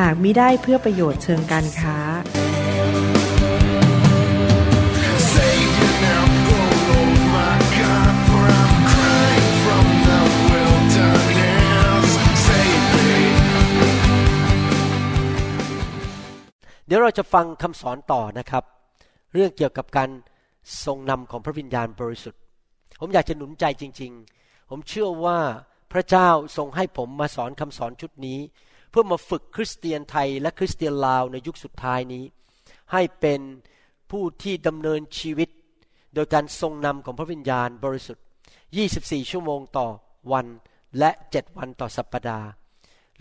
หากมิได้เพื่อประโยชน์เชิงการค้าเดี๋ยวเราจะฟังคำสอนต่อนะครับเรื่องเกี่ยวกับการทรงนำของพระวิญญาณบริสุทธิ์ผมอยากจะหนุนใจจริงๆผมเชื่อว่าพระเจ้าทรงให้ผมมาสอนคำสอนชุดนี้เพื่อมาฝึกคริสเตียนไทยและคริสเตียนลาวในยุคสุดท้ายนี้ให้เป็นผู้ที่ดำเนินชีวิตโดยการทรงนำของพระวิญญาณบริสุทธิ์24ชั่วโมงต่อวันและ7วันต่อสัปดาห์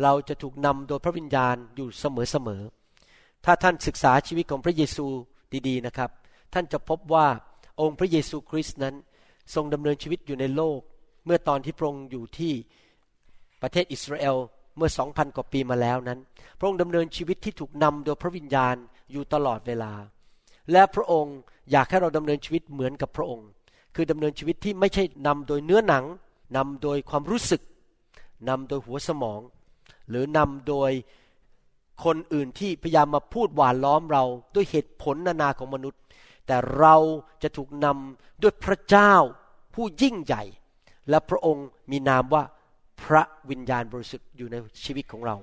เราจะถูกนำโดยพระวิญญาณอยู่เสมอๆถ้าท่านศึกษาชีวิตของพระเยซูดีๆนะครับท่านจะพบว่าองค์พระเยซูคริสต์นั้นทรงดำเนินชีวิตอยู่ในโลกเมื่อตอนที่พระองค์อยู่ที่ประเทศอิสราเอลเมื่อ 2,000 กว่าปีมาแล้วนั้นพระองค์ดำเนินชีวิตที่ถูกนำโดยพระวิญญาณอยู่ตลอดเวลาและพระองค์อยากให้เราดำเนินชีวิตเหมือนกับพระองค์คือดำเนินชีวิตที่ไม่ใช่นำโดยเนื้อหนังนำโดยความรู้สึกนำโดยหัวสมองหรือนำโดยคนอื่นที่พยายามมาพูดหวานล้อมเราด้วยเหตุผลนานาของมนุษย์แต่เราจะถูกนำด้วยพระเจ้าผู้ยิ่งใหญ่และพระองค์มีนามว่าพระวิญญาณบริสุทธิ์อยู่ในชีวิตของเรา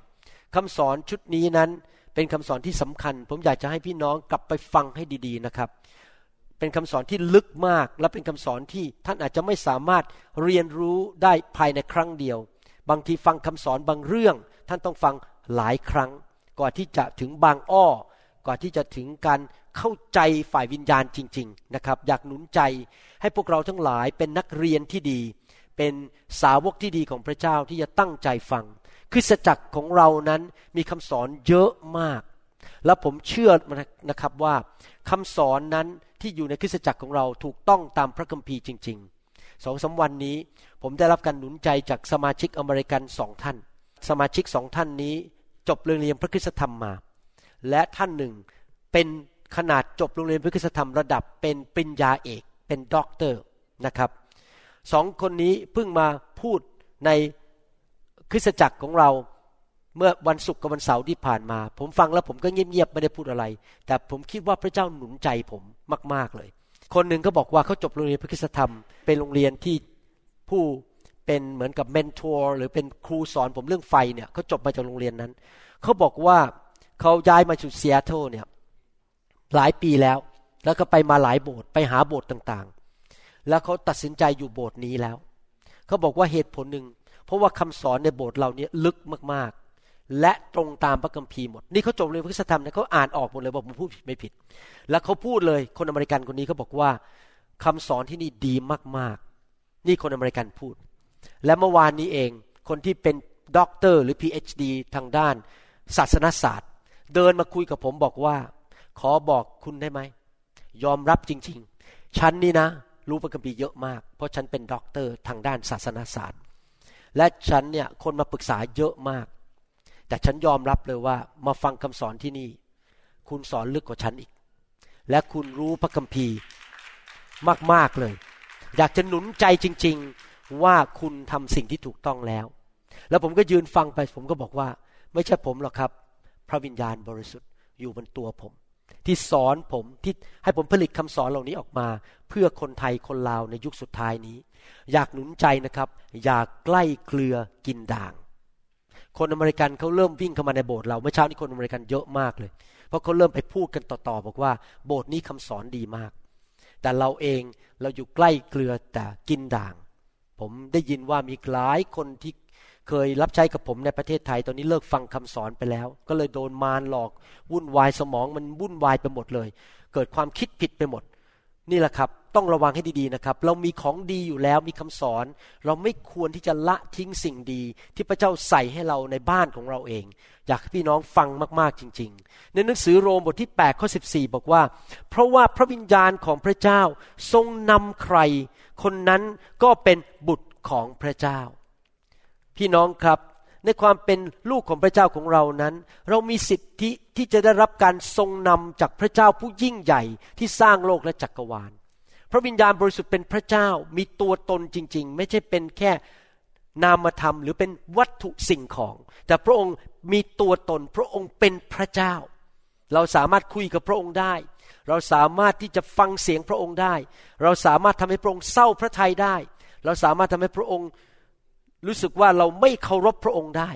คำสอนชุดนี้นั้นเป็นคำสอนที่สำคัญผมอยากจะให้พี่น้องกลับไปฟังให้ดีๆนะครับเป็นคำสอนที่ลึกมากและเป็นคำสอนที่ท่านอาจจะไม่สามารถเรียนรู้ได้ภายในครั้งเดียวบางทีฟังคำสอนบางเรื่องท่านต้องฟังหลายครั้งกว่าที่จะถึงบางอ้อกว่าที่จะถึงการเข้าใจฝ่ายวิญญาณจริงๆนะครับอยากหนุนใจให้พวกเราทั้งหลายเป็นนักเรียนที่ดีเป็นสาวกที่ดีของพระเจ้าที่จะตั้งใจฟังคริสตจักรของเรานั้นมีคำสอนเยอะมากและผมเชื่อนะครับว่าคำสอนนั้นที่อยู่ในคริสตจักรของเราถูกต้องตามพระคัมภีร์จริงๆ 2-3 วันนี้ผมได้รับการหนุนใจจากสมาชิกอเมริกัน2ท่านสมาชิก2ท่านนี้จบโรงเรียนพระคริสตธรรมมาและท่านหนึ่งเป็นขนาดจบโรงเรียนพระคริสตธรรมระดับเป็นปริญญาเอกเป็นด็อกเตอร์นะครับ2คนนี้เพิ่งมาพูดในคริสตจักรของเราเมื่อวันศุกร์กับวันเสาร์ที่ผ่านมาผมฟังแล้วผมก็เงียบๆไม่ได้พูดอะไรแต่ผมคิดว่าพระเจ้าหนุนใจผมมากๆเลยคนหนึ่งก็บอกว่าเขาจบโรงเรียนพระคริสตธรรมเป็นโรงเรียนที่ผู้เป็นเหมือนกับเมนทอร์หรือเป็นครูสอนผมเรื่องไฟเนี่ยเขาจบมาจากโรงเรียนนั้นเขาบอกว่าเขาย้ายมาอยู่ซีแอตเทิลเนี่ยหลายปีแล้วแล้วก็ไปมาหลายโบสถ์ไปหาโบสถ์ต่างๆแล้วเขาตัดสินใจอยู่โบสถ์นี้แล้วเขาบอกว่าเหตุผลหนึ่งเพราะว่าคำสอนในโบสถ์เราเนี่ยลึกมากๆและตรงตามพระคัมภีร์หมดนี่เขาจบเรียนพระธรรมนะเขาอ่านออกหมดเลยบอกผมพูดผิดไม่ผิดแล้วเขาพูดเลยคนอเมริกันคนนี้เขาบอกว่าคำสอนที่นี่ดีมากๆนี่คนอเมริกันพูดและเมื่อวานนี้เองคนที่เป็นด็อกเตอร์หรือ PhD ทางด้านศาสนศาสตร์เดินมาคุยกับผมบอกว่าขอบอกคุณได้ไหมยอมรับจริงๆฉันนี่นะรู้พระคัมภีร์เยอะมากเพราะฉันเป็นด็อกเตอร์ทางด้านศาสนศาสตร์และฉันเนี่ยคนมาปรึกษาเยอะมากแต่ฉันยอมรับเลยว่ามาฟังคำสอนที่นี่คุณสอนลึกกว่าฉันอีกและคุณรู้พระคัมภีร์มากๆเลยอยากจะหนุนใจจริงๆว่าคุณทำสิ่งที่ถูกต้องแล้วแล้วผมก็ยืนฟังไปผมก็บอกว่าไม่ใช่ผมหรอกครับพระวิญญาณบริสุทธิ์อยู่บนตัวผมที่สอนผมที่ให้ผมผลิตคำสอนเหล่านี้ออกมาเพื่อคนไทยคนลาวในยุคสุดท้ายนี้อยากหนุนใจนะครับอย่าใกล้เกลือกินด่างคนอเมริกันเขาเริ่มวิ่งเข้ามาในโบสถ์เราเมื่อเช้านี้คนอเมริกันเยอะมากเลยเพราะเขาเริ่มไปพูดกันต่อๆบอกว่าโบสถ์นี้คำสอนดีมากแต่เราเองเราอยู่ใกล้เกลือแต่กินด่างผมได้ยินว่ามีหลายคนที่เคยรับใช้กับผมในประเทศไทยตอนนี้เลิกฟังคำสอนไปแล้วก็เลยโดนมารหลอกวุ่นวายสมองมันวุ่นวายไปหมดเลยเกิดความคิดผิดไปหมด นี่แหละครับต้องระวังให้ดีๆนะครับเรามีของดีอยู่แล้วมีคำสอนเราไม่ควรที่จะละทิ้งสิ่งดีที่พระเจ้าใส่ให้เราในบ้านของเราเองอยากให้พี่น้องฟังมากๆจริงๆในหนังสือโรมบทที่8ข้อ14บอกว่าเพราะว่าพระวิญญาณของพระเจ้าทรงนำใครคนนั้นก็เป็นบุตรของพระเจ้าพี่น้องครับในความเป็นลูกของพระเจ้าของเรานั้นเรามีสิทธิที่จะได้รับการทรงนำจากพระเจ้าผู้ยิ่งใหญ่ที่สร้างโลกและจักรวาลพระวิญญาณบริสุทธิ์เป็นพระเจ้ามีตัวตนจริงๆไม่ใช่เป็นแค่นามธรรมหรือเป็นวัตถุสิ่งของแต่พระองค์มีตัวตนพระองค์เป็นพระเจ้าเราสามารถคุยกับพระองค์ได้เราสามารถที่จะฟังเสียงพระองค์ได้เราสามารถทำให้พระองค์เศร้าพระทัยได้เราสามารถทำให้พระองค์รู้สึกว่าเราไม่เคารพพระองค์ได้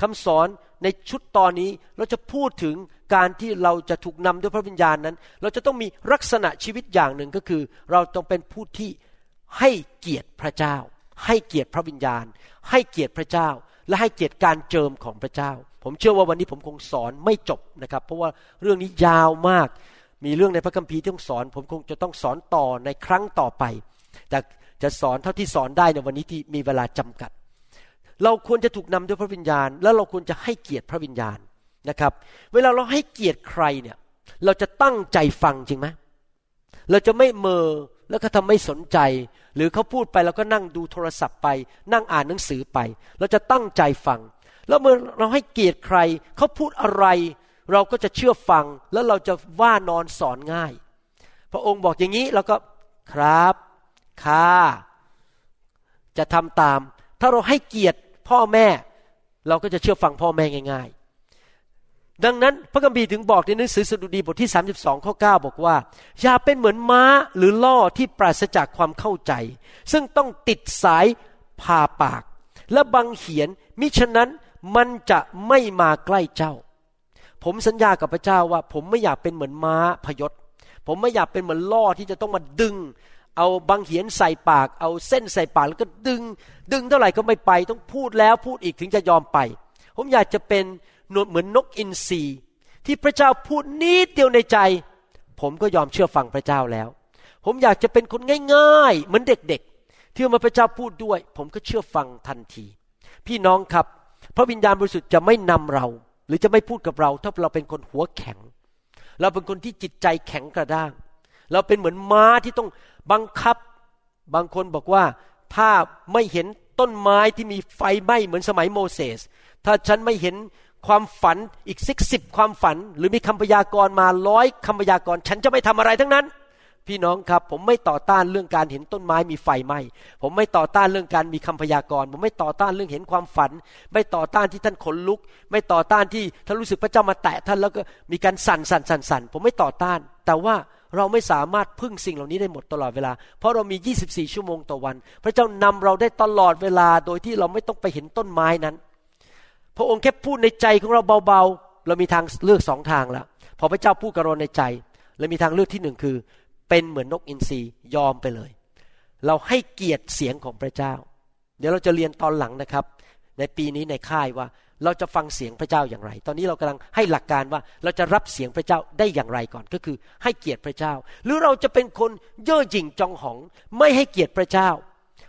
คำสอนในชุดตอนนี้เราจะพูดถึงการที่เราจะถูกนำด้วยพระวิญญาณนั้นเราจะต้องมีลักษณะชีวิตอย่างหนึ่งก็คือเราต้องเป็นผู้ที่ให้เกียรติพระเจ้าให้เกียรติพระวิญญาณให้เกียรติพระเจ้าและให้เกียรติการเจิมของพระเจ้าผมเชื่อว่าวันนี้ผมคงสอนไม่จบนะครับเพราะว่าเรื่องนี้ยาวมากมีเรื่องในพระคัมภีร์ที่ต้องสอนผมคงจะต้องสอนต่อในครั้งต่อไปแต่จะสอนเท่าที่สอนได้ในวันนี้ที่มีเวลาจำกัดเราควรจะถูกนำด้วยพระวิญญาณและเราควรจะให้เกียรติพระวิญญาณนะครับเวลาเราให้เกียรติใครเนี่ยเราจะตั้งใจฟังจริงไหมเราจะไม่เมอแล้วก็ทำไม่สนใจหรือเขาพูดไปเราก็นั่งดูโทรศัพท์ไปนั่งอ่านหนังสือไปเราจะตั้งใจฟังแล้วเมื่อเราให้เกียรติใครเขาพูดอะไรเราก็จะเชื่อฟังแล้วเราจะว่านอนสอนง่ายพระองค์บอกอย่างนี้เราก็ครับค่ะจะทำตามถ้าเราให้เกียรติพ่อแม่เราก็จะเชื่อฟังพ่อแม่ง่ายๆดังนั้นพระคัมภีร์ถึงบอกในหนังสือสดุดีบทที่32ข้อ9บอกว่าอย่าเป็นเหมือนม้าหรือล่อที่ปราศจากความเข้าใจซึ่งต้องติดสายผ่าปากและบังเหียนมิฉะนั้นมันจะไม่มาใกล้เจ้าผมสัญญากับพระเจ้าว่าผมไม่อยากเป็นเหมือนม้าพยศผมไม่อยากเป็นเหมือนล่อที่จะต้องมาดึงเอาบังเหียนใส่ปากเอาเส้นใส่ปากแล้วก็ดึงเท่าไหร่ก็ไม่ไปต้องพูดแล้วพูดอีกถึงจะยอมไปผมอยากจะเป็นเหมือนนกอินทรีที่พระเจ้าพูดนิดเดียวในใจผมก็ยอมเชื่อฟังพระเจ้าแล้วผมอยากจะเป็นคนง่ายๆเหมือนเด็กๆที่มาพระเจ้าพูดด้วยผมก็เชื่อฟังทันทีพี่น้องครับพระวิญญาณบริสุทธิ์จะไม่นำเราหรือจะไม่พูดกับเราถ้าเราเป็นคนหัวแข็งเราเป็นคนที่จิตใจแข็งกระด้างเราเป็นเหมือนม้าที่ต้องบังคับบางคนบอกว่าถ้าไม่เห็นต้นไม้ที่มีไฟไหม้เหมือนสมัยโมเสสถ้าฉันไม่เห็นความฝันอีก60ความฝันหรือมีคำพยากรณ์มา100คำพยากรณ์ฉันจะไม่ทำอะไรทั้งนั้นพี่น้องครับผมไม่ต่อต้านเรื่องการเห็นต้นไม้มีไฟไหม้ผมไม่ต่อต้านเรื่องการมีคำพยากรณ์ผมไม่ต่อต้านเรื่องเห็นความฝันไม่ต่อต้านที่ท่านขนลุกไม่ต่อต้านที่ท่านรู้สึกพระเจ้ามาแตะท่านแล้วก็มีการสั่นผมไม่ต่อต้านแต่ว่าเราไม่สามารถพึ่งสิ่งเหล่านี้ได้หมดตลอดเวลาเพราะเรามี24ชั่วโมงต่อวันพระเจ้านำเราได้ตลอดเวลาโดยที่เราไม่ต้องไปเห็นต้นไม้นั้นพระองค์แค่พูดในใจของเราเบาๆเรามีทางเลือก2ทางแล้วพอพระเจ้าพูดกับเราในใจเรามีทางเลือกที่1คือเป็นเหมือนนกอินทรียอมไปเลยเราให้เกียรติเสียงของพระเจ้าเดี๋ยวเราจะเรียนตอนหลังนะครับในปีนี้ในค่ายว่าเราจะฟังเสียงพระเจ้าอย่างไรตอนนี้เรากำลังให้หลักการว่าเราจะรับเสียงพระเจ้าได้อย่างไรก่อนก็คือให้เกียรติพระเจ้าหรือเราจะเป็นคนเย่อหยิ่งจองหองไม่ให้เกียรติพระเจ้า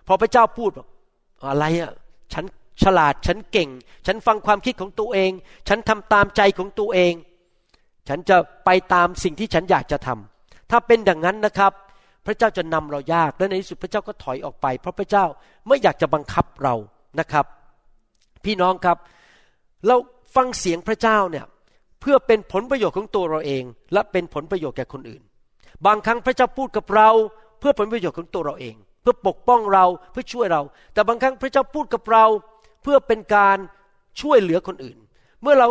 พอพระเจ้าพูดบอกอะไรอ่ะฉันฉลาดฉันเก่งฉันฟังความคิดของตัวเองฉันทำตามใจของตัวเองฉันจะไปตามสิ่งที่ฉันอยากจะทำถ้าเป็นอย่างนั้นนะครับพระเจ้าจะนำเรายากและในที่สุดพระเจ้าก็ถอยออกไปเพราะพระเจ้าไม่อยากจะบังคับเรานะครับพี่น้องครับเราฟังเสียงพระเจ้าเนี่ยเพื่อเป็นผลประโยชน์ของตัวเราเองและเป็นผลประโยชน์แก่คนอื่นบางครั้งพระเจ้าพูดกับเราเพื่อผลประโยชน์ของตัวเราเองเพื่อปกป้องเราเพื่อช่วยเราแต่บางครั้งพระเจ้าพูดกับเราเพื่อเป็นการช่วยเหลือคนอื่นเมื่อเรา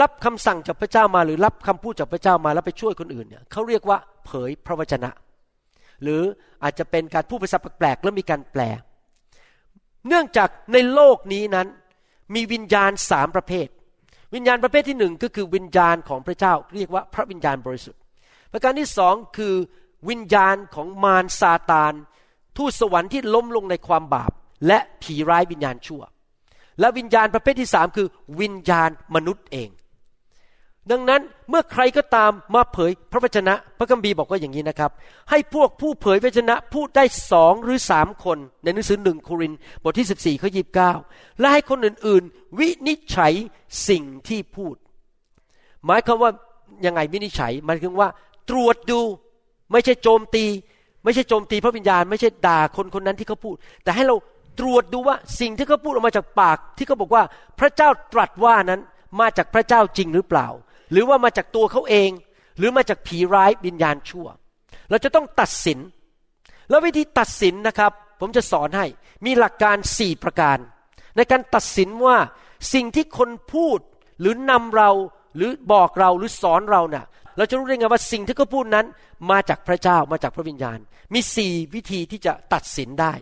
รับคำสั่งจากพระเจ้ามาหรือรับคำพูดจากพระเจ้ามาแล้วไปช่วยคนอื่นเนี่ยเขาเรียกว่าเผยพระวจนะหรืออาจจะเป็นการพูดภาษาแปลกๆแล้วมีการแปลเนื่องจากในโลกนี้นั้นมีวิญญาณ3ประเภทวิญญาณประเภทที่1ก็คือวิญญาณของพระเจ้าเรียกว่าพระวิญญาณบริสุทธิ์ประการที่2คือวิญญาณของมารซาตานทูตสวรรค์ที่ล้มลงในความบาปและผีร้ายวิญญาณชั่วและวิญญาณประเภทที่3คือวิญญาณมนุษย์เอง ดังนั้นเมื่อใครก็ตามมาเผยพระวจนะพระคัมภีร์บอกว่าอย่างนี้นะครับให้พวกผู้เผยพระวจนะพูดได้2หรือ3คนในหนังสือ1โครินธ์บทที่14ข้อ29และให้คนอื่นๆวินิจฉัยสิ่งที่พูดหมายความว่ายังไงวินิจฉัยหมายถึงว่าตรวจดูไม่ใช่โจมตีพระวิญญาณไม่ใช่ด่าคนๆนั้นที่เขาพูดแต่ให้เราตรวจดูว่าสิ่งที่เขาพูดออกมาจากปากที่เขาบอกว่าพระเจ้าตรัสว่านั้นมาจากพระเจ้าจริงหรือเปล่าหรือว่ามาจากตัวเขาเองหรือมาจากผีร้ายวิญญาณชั่วเราจะต้องตัดสินแล้ววิธีตัดสินนะครับผมจะสอนให้มีหลักการ4ประการในการตัดสินว่าสิ่งที่คนพูดหรือนำเราหรือบอกเราหรือสอนเราเนี่ยเราจะรู้ได้ไงว่าสิ่งที่เขาพูดนั้นมาจากพระเจ้ามาจากพระวิญญาณมี4วิธีที่จะตัดสินได้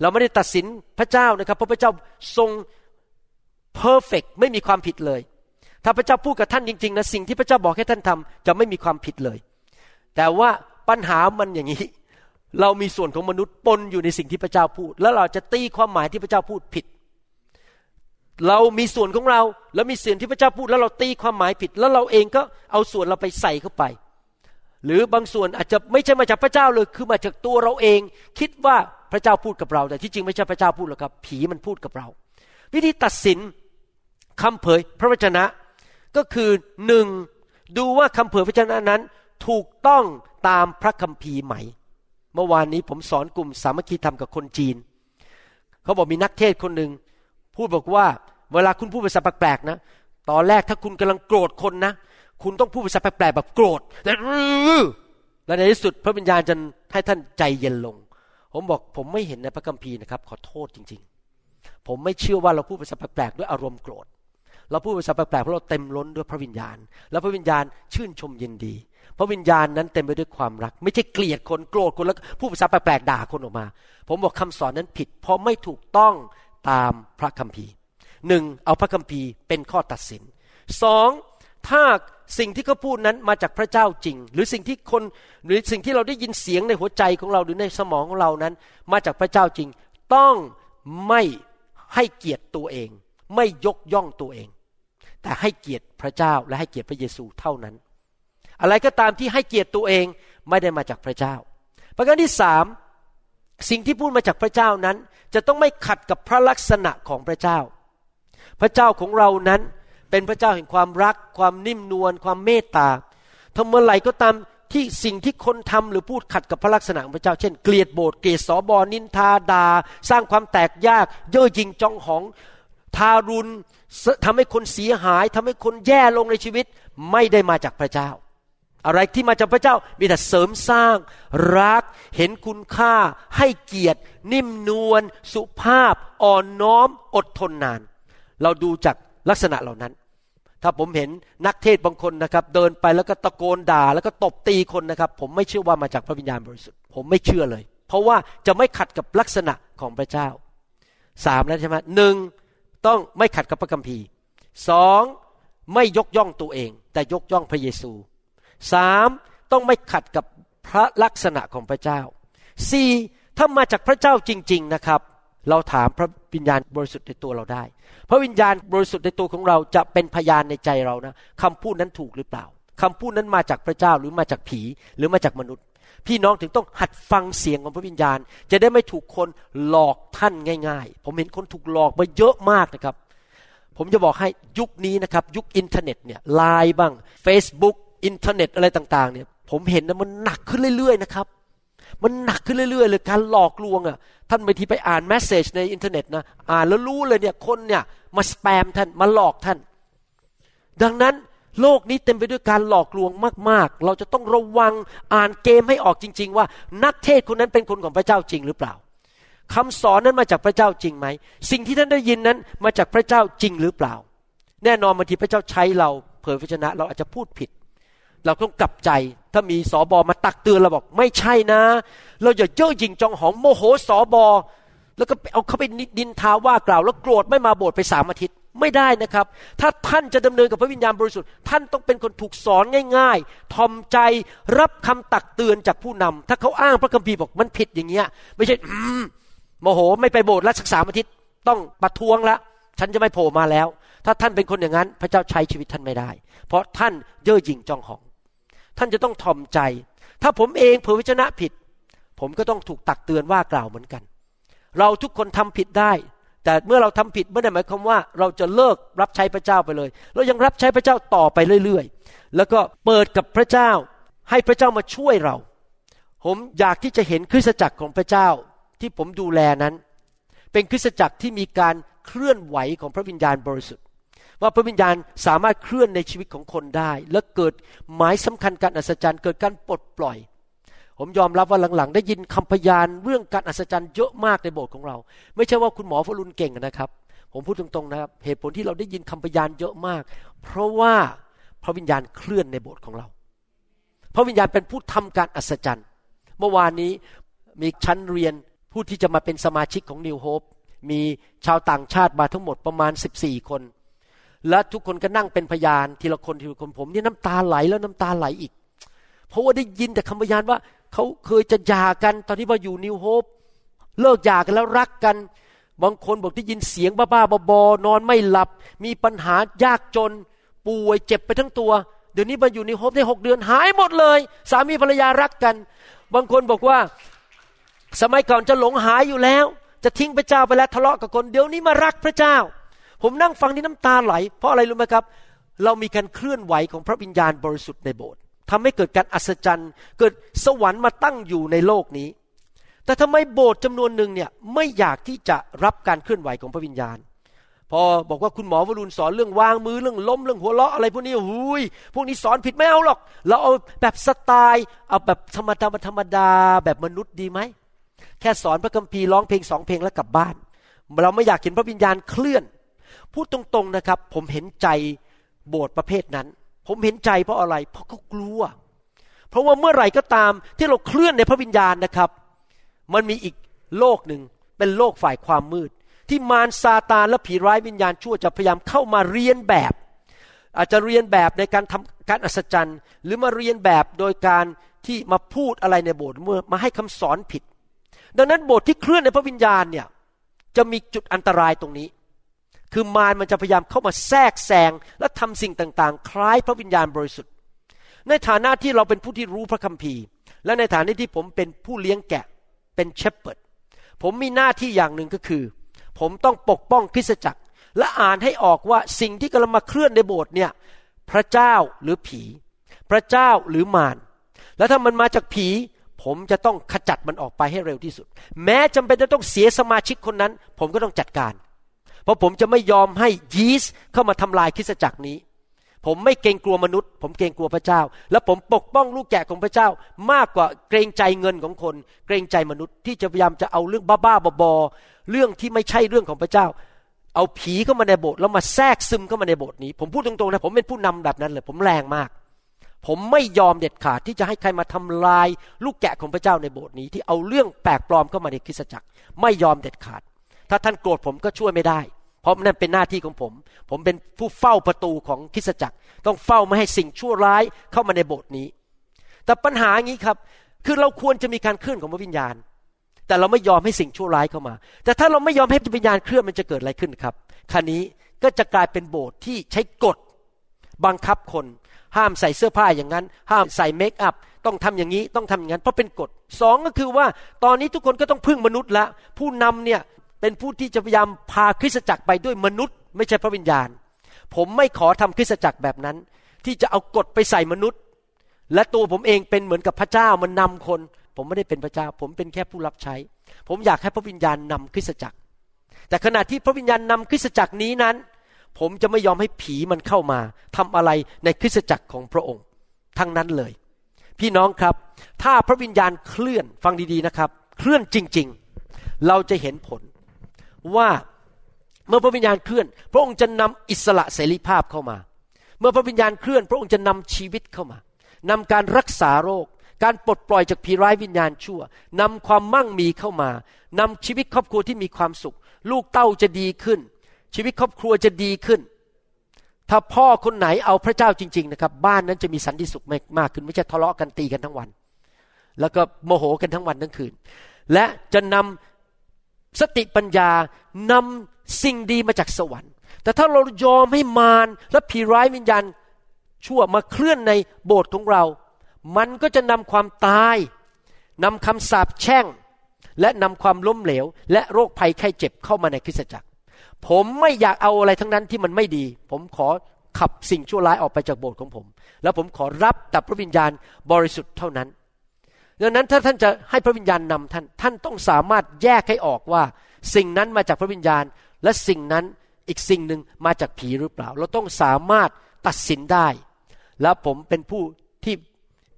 เราไม่ได้ตัดสินพระเจ้านะครับเพราะพระเจ้าทรง perfect ไม่มีความผิดเลยถ้าพระเจ้าพูดกับท่านจริงๆนะสิ่งที่พระเจ้าบอกให้ท่านทำจะไม่มีความผิดเลยแต่ว่าปัญหามันอย่างนี้เรามีส่วนของมนุษย์ปนอยู่ในสิ่งที่พระเจ้าพูดแล้วเราจะตีความหมายที่พระเจ้าพูดผิดเรามีส่วนของเราแล้วมีเสียงที่พระเจ้าพูดแล้วเราตีความหมายผิดแล้วเราเองก็เอาส่วนเราไปใส่เข้าไปหรือบางส่วนอาจจะไม่ใช่มาจากพระเจ้าเลยคือมาจากตัวเราเองคิดว่าพระเจ้าพูดกับเราแต่ที่จริงไม่ใช่พระเจ้าพูดหรอกครับผีมันพูดกับเราวิธีตัดสินคำเผยพระวจนะก็คือ1ดูว่าคำเผยพระวจนะนั้นถูกต้องตามพระคัมภีร์ไหมเมื่อวานนี้ผมสอนกลุ่มสามัคคีธรรมกับคนจีนเขาบอกมีนักเทศน์คนนึงพูดบอกว่าเวลาคุณพูดภาษาแปลกๆนะตอนแรกถ้าคุณกำลังโกรธคนนะคุณต้องพูดภาษาแปลกๆแบบโกรธแล้วในที่สุดพระวิญญาณจะให้ท่านใจเย็นลงผมบอกผมไม่เห็นในพระคัมภีร์นะครับขอโทษจริงๆผมไม่เชื่อว่าเราพูดภาษาแปลกๆด้วยอารมณ์โกรธเราพูดภาษาแปลกๆเพราะเราเต็มล้นด้วยพระวิญญาณแล้วพระวิญญาณชื่นชมยินดีพระวิญญาณนั้นเต็มไปด้วยความรักไม่ใช่เกลียดคนโกรธคนแล้วพูดภาษาแปลกๆด่าคนออกมาผมบอกคำสอนนั้นผิดเพราะไม่ถูกต้องตามพระคัมภีร์1เอาพระคัมภีร์เป็นข้อตัดสิน2ถ้าสิ่งที่เขาพูดนั้นมาจากพระเจ้าจริงหรือสิ่งที่คนหรือสิ่งที่เราได้ยินเสียงในหัวใจของเราหรือในสมองของเรานั้นมาจากพระเจ้าจริงต้องไม่ให้เกียรติตัวเองไม่ยกย่องตัวเองแต่ให้เกียรติพระเจ้าและให้เกียรติพระเยซูเท่านั้นอะไรก็ตามที่ให้เกียรติตัวเองไม่ได้มาจากพระเจ้าประการที่3สิ่งที่พูดมาจากพระเจ้านั้นจะต้องไม่ขัดกับพระลักษณะของพระเจ้าพระเจ้าของเรานั้นเป็นพระเจ้าแห่งความรักความนิ่มนวลความเมตตาถ้าเมื่อไหร่ก็ตามที่สิ่งที่คนทำหรือพูดขัดกับพระลักษณะของพระเจ้าเช่นเกลียดโบสถ์เกลียดสบนินทาดาสร้างความแตกแยกเย่อหยิ่งจองหองทารุณทำให้คนเสียหายทำให้คนแย่ลงในชีวิตไม่ได้มาจากพระเจ้าอะไรที่มาจากพระเจ้ามีแต่เสริมสร้างรักเห็นคุณค่าให้เกียรตินิ่มนวลสุภาพอ่อนน้อมอดทนนานเราดูจากลักษณะเหล่านั้นถ้าผมเห็นนักเทศน์บางคนนะครับเดินไปแล้วก็ตะโกนด่าแล้วก็ตบตีคนนะครับผมไม่เชื่อว่ามาจากพระวิญญาณบริสุทธิ์ผมไม่เชื่อเลยเพราะว่าจะไม่ขัดกับลักษณะของพระเจ้า3แล้วใช่ไหม1ต้องไม่ขัดกับพระคัมภีร์2ไม่ยกย่องตัวเองแต่ยกย่องพระเยซู3ต้องไม่ขัดกับพระลักษณะของพระเจ้า4ถ้ามาจากพระเจ้าจริงๆนะครับเราถามพระวิญญาณบริสุทธิ์ในตัวเราได้พระวิญญาณบริสุทธิ์ในตัวของเราจะเป็นพยานในใจเรานะคำพูดนั้นถูกหรือเปล่าคำพูดนั้นมาจากพระเจ้าหรือมาจากผีหรือมาจากมนุษย์พี่น้องถึงต้องหัดฟังเสียงของพระวิญญาณจะได้ไม่ถูกคนหลอกท่านง่ายๆผมเห็นคนถูกหลอกมาเยอะมากนะครับผมจะบอกให้ยุคนี้นะครับยุคอินเทอร์เน็ตเนี่ยไลน์บ้าง Facebook อินเทอร์เน็ตอะไรต่างๆเนี่ยผมเห็นนะมันหนักขึ้นเรื่อยๆนะครับมันหนักขึ้นเรื่อยๆเลยการหลอกลวงอ่ะท่านบางทีไปอ่านเมสเสจในอินเทอร์เน็ตนะอ่านแล้วรู้เลยเนี่ยคนเนี่ยมาสแปมท่านมาหลอกท่านดังนั้นโลกนี้เต็มไปด้วยการหลอกลวงมากๆเราจะต้องระวังอ่านเกมให้ออกจริงๆว่านักเทศน์คนนั้นเป็นคนของพระเจ้าจริงหรือเปล่าคำสอนนั้นมาจากพระเจ้าจริงไหมสิ่งที่ท่านได้ยินนั้นมาจากพระเจ้าจริงหรือเปล่าแน่นอนบางทีพระเจ้าใช้เราเผยพระวจนะเราอาจจะพูดผิดเราต้องกลับใจถ้ามีสบมาตักเตือนเราบอกไม่ใช่นะเราอย่าเย่อหยิ่งจองหองโมโหสบแล้วก็เอาเขาไปดินทาว่ากล่าวแล้วโกรธไม่มาโบสถ์ไป3อาทิตย์ไม่ได้นะครับถ้าท่านจะดำเนินกับพระวิญญาณบริสุทธิ์ท่านต้องเป็นคนถูกสอนง่ายๆทอมใจรับคำตักเตือนจากผู้นำถ้าเขาอ้างพระคัมภีร์บอกมันผิดอย่างเงี้ยไม่ใช่โมโหไม่ไปโบสถ์ละสัก3อาทิตย์ต้องประท้วงละฉันจะไม่โผล่มาแล้ว ถ้าท่านเป็นคนอย่างนั้นพระเจ้าใช้ชีวิตท่านไม่ได้เพราะท่านเย่อหยิ่งจองหองท่านจะต้องถ่อมใจถ้าผมเองเผยพระวจนะผิดผมก็ต้องถูกตักเตือนว่ากล่าวเหมือนกันเราทุกคนทำผิดได้แต่เมื่อเราทำผิดไม่ได้หมายความว่าเราจะเลิกรับใช้พระเจ้าไปเลยเรายังรับใช้พระเจ้าต่อไปเรื่อยๆแล้วก็เปิดกับพระเจ้าให้พระเจ้ามาช่วยเราผมอยากที่จะเห็นคริสตจักรของพระเจ้าที่ผมดูแลนั้นเป็นคริสตจักรที่มีการเคลื่อนไหวของพระวิญญาณบริสุทธิ์ว่าพระวิญญาณสามารถเคลื่อนในชีวิตของคนได้และเกิดหมายสำคัญการอัศจรรย์เกิดการปลดปล่อยผมยอมรับว่าหลังๆได้ยินคำพยานเรื่องการอัศจรรย์เยอะมากในโบสถ์ของเราไม่ใช่ว่าคุณหมอฟลุนเก่งนะครับผมพูดตรงๆนะครับเหตุผลที่เราได้ยินคำพยานเยอะมากเพราะว่าพระวิญญาณเคลื่อนในโบสถ์ของเราพระวิญญาณเป็นผู้ทำการอัศจรรย์เมื่อวานนี้มีชั้นเรียนผู้ที่จะมาเป็นสมาชิกของ New Hope มีชาวต่างชาติมาทั้งหมดประมาณ14คนและทุกคนก็นั่งเป็นพยานทีละคนทีละคนผมนี่น้ำตาไหลแล้วน้ำตาไหลอีกเพราะว่าได้ยินแต่คำพยานว่าเขาเคยจะหย่ากันตอนที่ว่าอยู่ New Hope เลิกหย่ากันแล้วรักกันบางคนบอกได้ยินเสียงบ้าๆบอๆนอนไม่หลับมีปัญหายากจนป่วยเจ็บไปทั้งตัวเดี๋ยวนี้มาอยู่ New Hope ได้6เดือนหายหมดเลยสามีภรรยารักกันบางคนบอกว่าสมัยก่อนจะหลงหายอยู่แล้วจะทิ้งพระเจ้าไปแล้วทะเลาะกับคนเดี๋ยวนี้มารักพระเจ้าผมนั่งฟังที่น้ำตาไหลเพราะอะไรรู้ไหมครับเรามีการเคลื่อนไหวของพระวิญญาณบริสุทธิ์ในโบสถ์ทำให้เกิดการอัศจรรย์เกิดสวรรค์มาตั้งอยู่ในโลกนี้แต่ทำไมโบสถ์จำนวนหนึ่งเนี่ยไม่อยากที่จะรับการเคลื่อนไหวของพระวิญญาณพอบอกว่าคุณหมอวรุณสอนเรื่องวางมือเรื่องล้มเรื่องหัวเราะอะไรพวกนี้หูยพวกนี้สอนผิดไม่เอาหรอกเราเอาแบบสไตล์เอาแบบธรรมดาแบบมนุษย์ดีไหมแค่สอนพระคัมภีร์ร้องเพลง2เพลงแล้วกลับบ้านเราไม่อยากเห็นพระวิญญาณเคลื่อนพูดตรงๆนะครับผมเห็นใจโบสถ์ประเภทนั้นผมเห็นใจเพราะอะไรเพราะเขากลัวเพราะว่าเมื่อไหร่ก็ตามที่เราเคลื่อนในพระวิญญาณนะครับมันมีอีกโลกนึงเป็นโลกฝ่ายความมืดที่มารซาตานและผีร้ายวิญญาณชั่วจะพยายามเข้ามาเรียนแบบอาจจะเรียนแบบในการทำการอัศจรรย์หรือมาเรียนแบบโดยการที่มาพูดอะไรในโบสถ์มาให้คำสอนผิดดังนั้นโบสถ์ที่เคลื่อนในพระวิญญาณเนี่ยจะมีจุดอันตรายตรงนี้คือมารมันจะพยายามเข้ามาแทรกแซงและทำสิ่งต่างๆคล้ายพระวิญญาณบริสุทธิ์ในฐานะที่เราเป็นผู้ที่รู้พระคัมภีร์และในฐานะที่ผมเป็นผู้เลี้ยงแกะเป็นเชพเพิร์ดผมมีหน้าที่อย่างหนึ่งก็คือผมต้องปกป้องคริสตจักรและอ่านให้ออกว่าสิ่งที่กำลังมาเคลื่อนในโบสถ์เนี่ยพระเจ้าหรือผีพระเจ้าหรือมารและถ้ามันมาจากผีผมจะต้องขจัดมันออกไปให้เร็วที่สุดแม้จำเป็นจะต้องเสียสมาชิกคนนั้นผมก็ต้องจัดการเพราะผมจะไม่ยอมให้ยีสต์เข้ามาทำลายคริสตจักรนี้ผมไม่เกรงกลัวมนุษย์ผมเกรงกลัวพระเจ้าและผมปกป้องลูกแกะของพระเจ้ามากกว่าเกรงใจเงินของคนเกรงใจมนุษย์ที่จะพยายามจะเอาเรื่องบ้าๆบอๆเรื่องที่ไม่ใช่เรื่องของพระเจ้าเอาผีเข้ามาในโบสถ์แล้วมาแทรกซึมเข้ามาในโบสถ์นี้ผมพูดตรงๆนะผมเป็นผู้นำแบบนั้นเลยผมแรงมากผมไม่ยอมเด็ดขาดที่จะให้ใครมาทำลายลูกแกะของพระเจ้าในโบสถ์นี้ที่เอาเรื่องแปลกปลอมเข้ามาในคริสตจักรไม่ยอมเด็ดขาดถ้าท่านโกรธผมก็ช่วยไม่ได้เพราะนั่นเป็นหน้าที่ของผมเป็นผู้เฝ้าประตูของคริสตจักรต้องเฝ้าไม่ให้สิ่งชั่วร้ายเข้ามาในโบสถ์นี้แต่ปัญหางี้ครับคือเราควรจะมีการเคลื่อนของพระวิญญาณแต่เราไม่ยอมให้สิ่งชั่วร้ายเข้ามาแต่ถ้าเราไม่ยอมให้วิญญาณเคลื่อนมันจะเกิดอะไรขึ้นครับคราวนี้ก็จะกลายเป็นโบสถ์ที่ใช้กฎบังคับคนห้ามใส่เสื้อผ้าอย่างนั้นห้ามใส่เมคอัพต้องทำอย่างนี้ต้องทำอย่างนั้นเพราะเป็นกฎสองก็คือว่าตอนนี้ทุกคนก็ต้องพึ่งมนุษย์ละผู้นำเนี่ยเป็นผู้ที่จะพยายามพาคริสตจักรไปด้วยมนุษย์ไม่ใช่พระวิญญาณผมไม่ขอทำคริสตจักรแบบนั้นที่จะเอากฎไปใส่มนุษย์และตัวผมเองเป็นเหมือนกับพระเจ้ามันนำคนผมไม่ได้เป็นพระเจ้าผมเป็นแค่ผู้รับใช้ผมอยากให้พระวิญญาณนำคริสตจักรแต่ขณะที่พระวิญญาณนำคริสตจักรนี้นั้นผมจะไม่ยอมให้ผีมันเข้ามาทำอะไรในคริสตจักรของพระองค์ทั้งนั้นเลยพี่น้องครับถ้าพระวิญญาณเคลื่อนฟังดีๆนะครับเคลื่อนจริงๆเราจะเห็นผลว่าเมื่อพระวิญญาณเคลื่อนพระองค์จะนำอิสระเสรีภาพเข้ามาเมื่อพระวิญญาณเคลื่อนพระองค์จะนำชีวิตเข้ามานำการรักษาโรคการปลดปล่อยจากผีร้ายวิญญาณชั่วนำความมั่งมีเข้ามานำชีวิตครอบครัวที่มีความสุขลูกเต้าจะดีขึ้นชีวิตครอบครัวจะดีขึ้นถ้าพ่อคนไหนเอาพระเจ้าจริงๆนะครับบ้านนั้นจะมีสันติสุขมากขึ้นไม่ใช่ทะเลาะกันตีกันทั้งวันแล้วก็โมโหกันทั้งวันทั้งคืนและจะนำสติปัญญานำสิ่งดีมาจากสวรรค์ แต่ถ้าเรายอมให้มารและผีร้ายวิญญาณชั่วมาเคลื่อนในโบสถ์ของเรามันก็จะนำความตายนำคำสาปแช่งและนำความล้มเหลวและโรคภัยไข้เจ็บเข้ามาในคริสตจักรผมไม่อยากเอาอะไรทั้งนั้นที่มันไม่ดีผมขอขับสิ่งชั่วร้ายออกไปจากโบสถ์ของผมแล้วผมขอรับแต่พระวิญญาณบริสุทธิ์เท่านั้นดังนั้นถ้าท่านจะให้พระวิญญาณนำท่านต้องสามารถแยกให้ออกว่าสิ่งนั้นมาจากพระวิญญาณและสิ่งนั้นอีกสิ่งนึงมาจากผีหรือเปล่าเราต้องสามารถตัดสินได้แล้วผมเป็นผู้ที่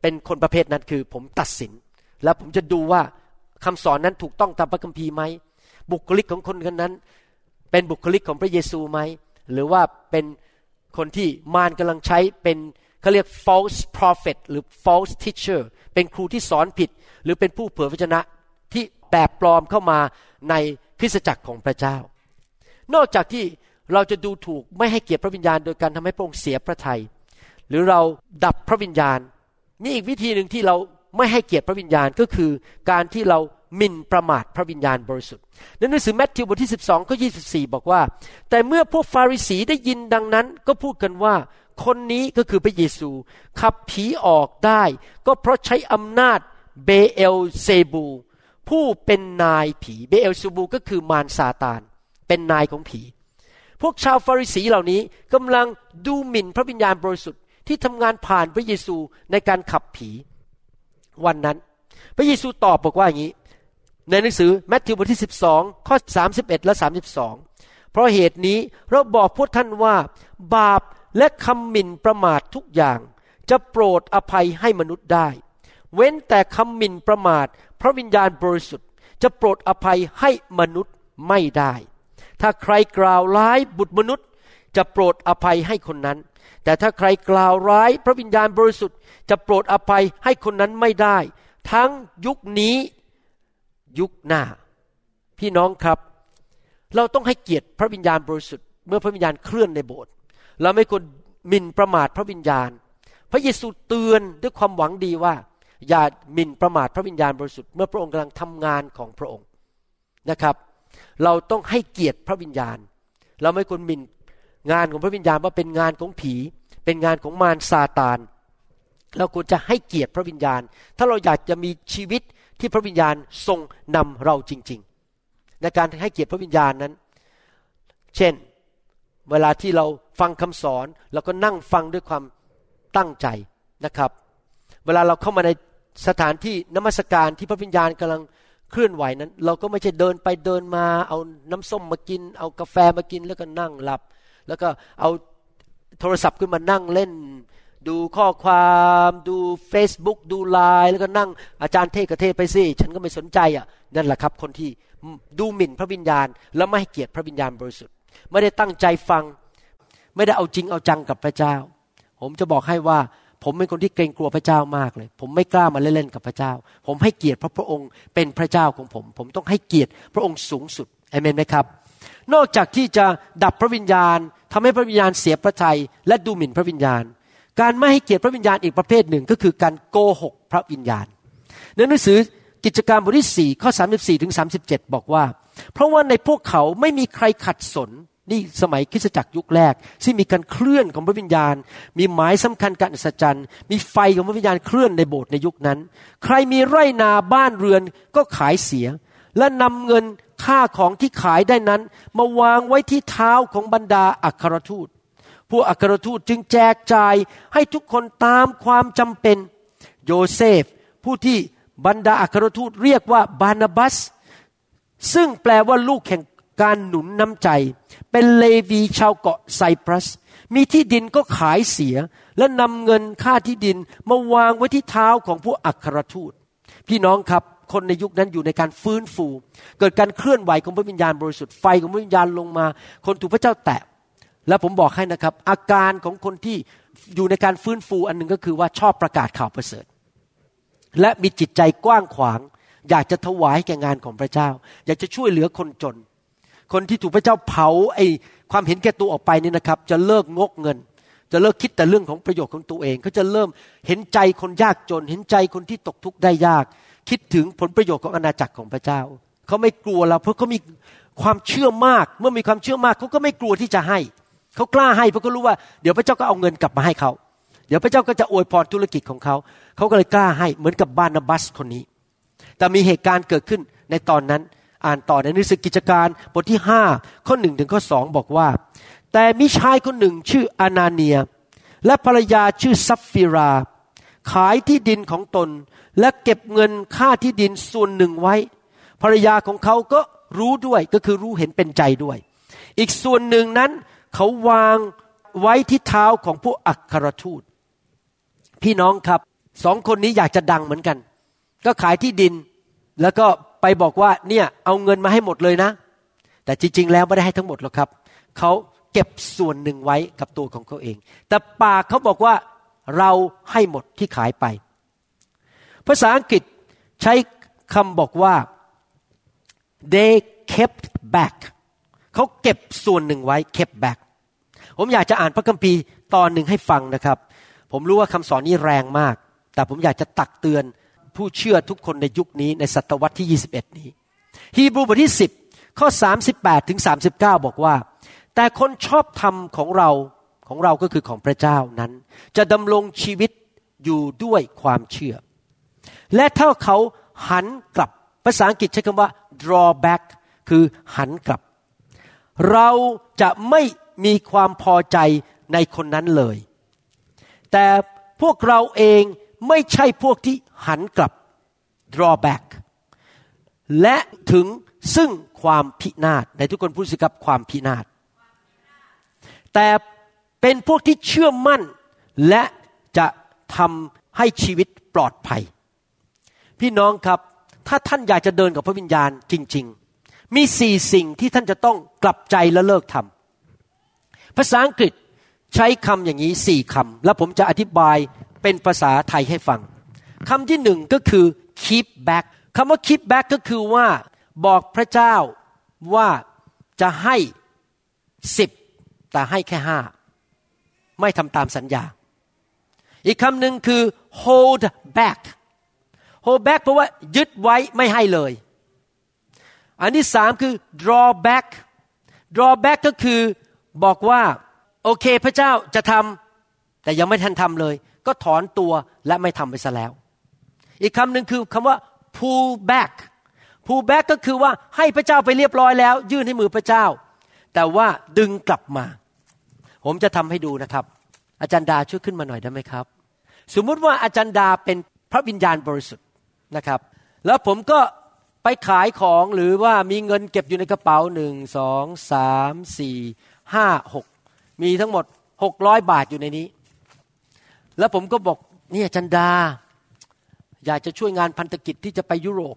เป็นคนประเภทนั้นคือผมตัดสินแล้วผมจะดูว่าคำสอนนั้นถูกต้องตามพระคัมภีร์ไหมบุคลิกของคนคนนั้นเป็นบุคลิกของพระเยซูไหมหรือว่าเป็นคนที่มารกำลังใช้เป็นเขาเรียก false prophet หรือ false teacher เป็นครูที่สอนผิดหรือเป็นผู้เผยพระวจนะที่แบบปลอมเข้ามาในคริสตจักรของพระเจ้านอกจากที่เราจะดูถูกไม่ให้เกียรติพระวิญญาณโดยการทำให้พระองค์เสียพระทัยหรือเราดับพระวิญญาณนี่อีกวิธีนึงที่เราไม่ให้เกียรติพระวิญญาณก็คือการที่เราหมิ่นประมาทพระวิญญาณบริสุทธิ์ในหนังสือมัทธิวบทที่12ข้อ24บอกว่าแต่เมื่อพวกฟาริสีได้ยินดังนั้นก็พูดกันว่าคนนี้ก็คือพระเยซูขับผีออกได้ก็เพราะใช้อำนาจเบเอลเซบูผู้เป็นนายผีเบเอลเซบูก็คือมารซาตานเป็นนายของผีพวกชาวฟาริสีเหล่านี้กำลังดูหมิ่นพระวิญญาณบริสุทธิ์ที่ทำงานผ่านพระเยซูในการขับผีวันนั้นพระเยซูตอบบอกว่าอย่างนี้ในหนังสือมัทธิวบทที่12ข้อ31และ32เพราะเหตุนี้เราบอกพวกท่านว่าบาปและคำหมิ่นประมาททุกอย่างจะโปรดอภัยให้มนุษย์ได้เว้นแต่คำหมิ่นประมาทพระวิญญาณบริสุทธิ์จะโปรดอภัยให้มนุษย์ไม่ได้ถ้าใครกล่าวร้ายบุตรมนุษย์จะโปรดอภัยให้คนนั้นแต่ถ้าใครกล่าวร้ายพระวิญญาณบริสุทธิ์จะโปรดอภัยให้คนนั้นไม่ได้ทั้งยุคนี้ยุคหน้าพี่น้องครับเราต้องให้เกียรติพระวิญญาณบริสุทธิ์เมื่อพระวิญญาณเคลื่อนในโบสถ์เราไม่ควรหมิ่นประมาทพระวิญญาณพระเยซูเตือนด้วยความหวังดีว่าอย่าหมิ่นประมาทพระวิญญาณบริสุทธิ์เมื่อพระองค์กำลังทำงานของพระองค์นะครับเราต้องให้เกียรติพระวิญญาณเราไม่ควรหมิ่นงานของพระวิญญาณว่าเป็นงานของผีเป็นงานของมารซาตานเราควรจะให้เกียรติพระวิญญาณถ้าเราอยากจะมีชีวิตที่พระวิญญาณทรงนำเราจริงๆในการให้เกียรติพระวิญญาณนั้นเช่นเวลาที่เราฟังคำสอนเราก็นั่งฟังด้วยความตั้งใจนะครับเวลาเราเข้ามาในสถานที่นมัสการที่พระวิญญาณกำลังเคลื่อนไหวนั้นเราก็ไม่ใช่เดินไปเดินมาเอาน้ำส้มมากินเอากาแฟมากินแล้วก็นั่งหลับแล้วก็เอาโทรศัพท์ขึ้นมานั่งเล่นดูข้อความดู Facebook ดู LINE แล้วก็นั่งอาจารย์เทศน์ไปสิฉันก็ไม่สนใจอ่ะนั่นแหละครับคนที่ดูหมิ่นพระวิญญาณและไม่ให้เกียรติพระวิญญาณบริสุทธิ์ไม่ได้ตั้งใจฟังไม่ได้เอาจริงเอาจังกับพระเจ้าผมจะบอกให้ว่าผมเป็นคนที่เกรงกลัวพระเจ้ามากเลยผมไม่กล้ามาเล่นๆกับพระเจ้าผมให้เกียรติพระองค์เป็นพระเจ้าของผมผมต้องให้เกียรติพระองค์สูงสุดเอเมนไหมครับนอกจากที่จะดับพระวิญญาณทำให้พระวิญญาณเสียพระทัยและดูหมิ่นพระวิญญาณการไม่ให้เกียรติพระวิญญาณอีกประเภทหนึ่งก็คือการโกหกพระวิญญาณในหนังสือกิจการบทที่4ข้อ34ถึง37บอกว่าเพราะว่าในพวกเขาไม่มีใครขัดสนนี่สมัยคริสตจักรยุคแรกที่มีการเคลื่อนของพระวิญญาณมีหมายสำคัญการอัศจรรย์มีไฟของพระวิญญาณเคลื่อนในโบสถ์ในยุคนั้นใครมีไร่นาบ้านเรือนก็ขายเสียและนำเงินค่าของที่ขายได้นั้นมาวางไว้ที่เท้าของบรรดาอัครทูตผู้อัครทูตจึงแจกจ่ายให้ทุกคนตามความจำเป็นโยเซฟผู้ที่บรรดาอัครทูตเรียกว่าบานาบัสซึ่งแปลว่าลูกแห่งการหนุนน้ำใจเป็นเลวีชาวเกาะไซปรัสมีที่ดินก็ขายเสียและนำเงินค่าที่ดินมาวางไว้ที่เท้าของผู้อัครทูตพี่น้องครับคนในยุคนั้นอยู่ในการฟื้นฟูเกิดการเคลื่อนไหวของพระวิญญาณบริสุทธิ์ไฟของพระวิญญาณลงมาคนถูกพระเจ้าแตะและผมบอกให้นะครับอาการของคนที่อยู่ในการฟื้นฟูอันนึงก็คือว่าชอบประกาศข่าวประเสริฐและมีจิตใจกว้างขวางอยากจะถวายแก่งานของพระเจ้าอยากจะช่วยเหลือคนจนคนที่ถูกพระเจ้าเผาไอ้ความเห็นแก่ตัวออกไปนี่นะครับจะเลิกงกเงินจะเลิกคิดแต่เรื่องของประโยชน์ของตัวเองก็จะเริ่มเห็นใจคนยากจนเห็นใจคนที่ตกทุกข์ได้ยากคิดถึงผลประโยชน์ของอาณาจักรของพระเจ้าเขาไม่กลัวเราเพราะเขามีความเชื่อมากเมื่อมีความเชื่อมากเขาก็ไม่กลัวที่จะให้ เขากล้าให้เพราะเขารู้ว่าเดี๋ยวพระเจ้าก็เอาเงินกลับมาให้เขาเดี๋ยวพระเจ้าก็จะอวยพรธุรกิจของเขาเขาก็เลยกล้าให้เหมือนกับบานาบัสคนนี้แต่มีเหตุการณ์เกิดขึ้นในตอนนั้นอ่านต่อในหนังสือกิจการบทที่5ข้อ1ถึงข้อ2บอกว่าแต่มีชายคนหนึ่งชื่ออานาเนียและภรรยาชื่อซัฟฟิราขายที่ดินของตนและเก็บเงินค่าที่ดินส่วนหนึ่งไว้ภรรยาของเขาก็รู้ด้วยก็คือรู้เห็นเป็นใจด้วยอีกส่วนหนึ่งนั้นเขาวางไว้ที่เท้าของผู้อัครทูตพี่น้องครับสองคนนี้อยากจะดังเหมือนกันก็ขายที่ดินแล้วก็ไปบอกว่าเนี่ยเอาเงินมาให้หมดเลยนะแต่จริงๆแล้วไม่ได้ให้ทั้งหมดหรอกครับเขาเก็บส่วนหนึ่งไว้กับตัวของเขาเองแต่ปากเขาบอกว่าเราให้หมดที่ขายไปภาษาอังกฤษใช้คำบอกว่า they kept back เขาเก็บส่วนหนึ่งไว้ kept back ผมอยากจะอ่านพระคัมภีร์ตอนหนึ่งให้ฟังนะครับผมรู้ว่าคำสอนนี้แรงมากแต่ผมอยากจะตักเตือนผู้เชื่อทุกคนในยุคนี้ในศตวรรษที่21นี้ฮีบรูบทที่10ข้อ38ถึง39บอกว่าแต่คนชอบธรรมของเราก็คือของพระเจ้านั้นจะดำรงชีวิตอยู่ด้วยความเชื่อและถ้าเขาหันกลับภาษาอังกฤษใช้คำว่า draw back คือหันกลับเราจะไม่มีความพอใจในคนนั้นเลยแต่พวกเราเองไม่ใช่พวกที่หันกลับ draw back และถึงซึ่งความพินาศในทุกคนพูดสิครับความพินาศแต่เป็นพวกที่เชื่อมั่นและจะทำให้ชีวิตปลอดภัยพี่น้องครับถ้าท่านอยากจะเดินกับพระวิญญาณจริงๆมี4สิ่งที่ท่านจะต้องกลับใจและเลิกทำภาษาอังกฤษใช้คำอย่างนี้4คำแล้วผมจะอธิบายเป็นภาษาไทยให้ฟังคำที่1ก็คือ keep back คำว่า keep back ก็คือว่าบอกพระเจ้าว่าจะให้10แต่ให้แค่5ไม่ทำตามสัญญาอีกคำหนึ่งคือ hold back hold back เพราะว่ายึดไว้ไม่ให้เลยอันที่3คือ draw back draw back ก็คือบอกว่าโอเคพระเจ้าจะทำแต่ยังไม่ทันทำเลยก็ถอนตัวและไม่ทำไปซะแล้วอีกคำหนึ่งคือคำว่า pull back pull back ก็คือว่าให้พระเจ้าไปเรียบร้อยแล้วยื่นให้มือพระเจ้าแต่ว่าดึงกลับมาผมจะทำให้ดูนะครับอาจารย์ดาช่วยขึ้นมาหน่อยได้ไหมครับสมมติว่าอาจารย์ดาเป็นพระวิญญาณบริสุทธิ์นะครับแล้วผมก็ไปขายของหรือว่ามีเงินเก็บอยู่ในกระเป๋า1 2 3 4 5 6มีทั้งหมด600บาทอยู่ในนี้แล้วผมก็บอกเนี่ยอาจารย์ดาอยากจะช่วยงานพันธกิจที่จะไปยุโรป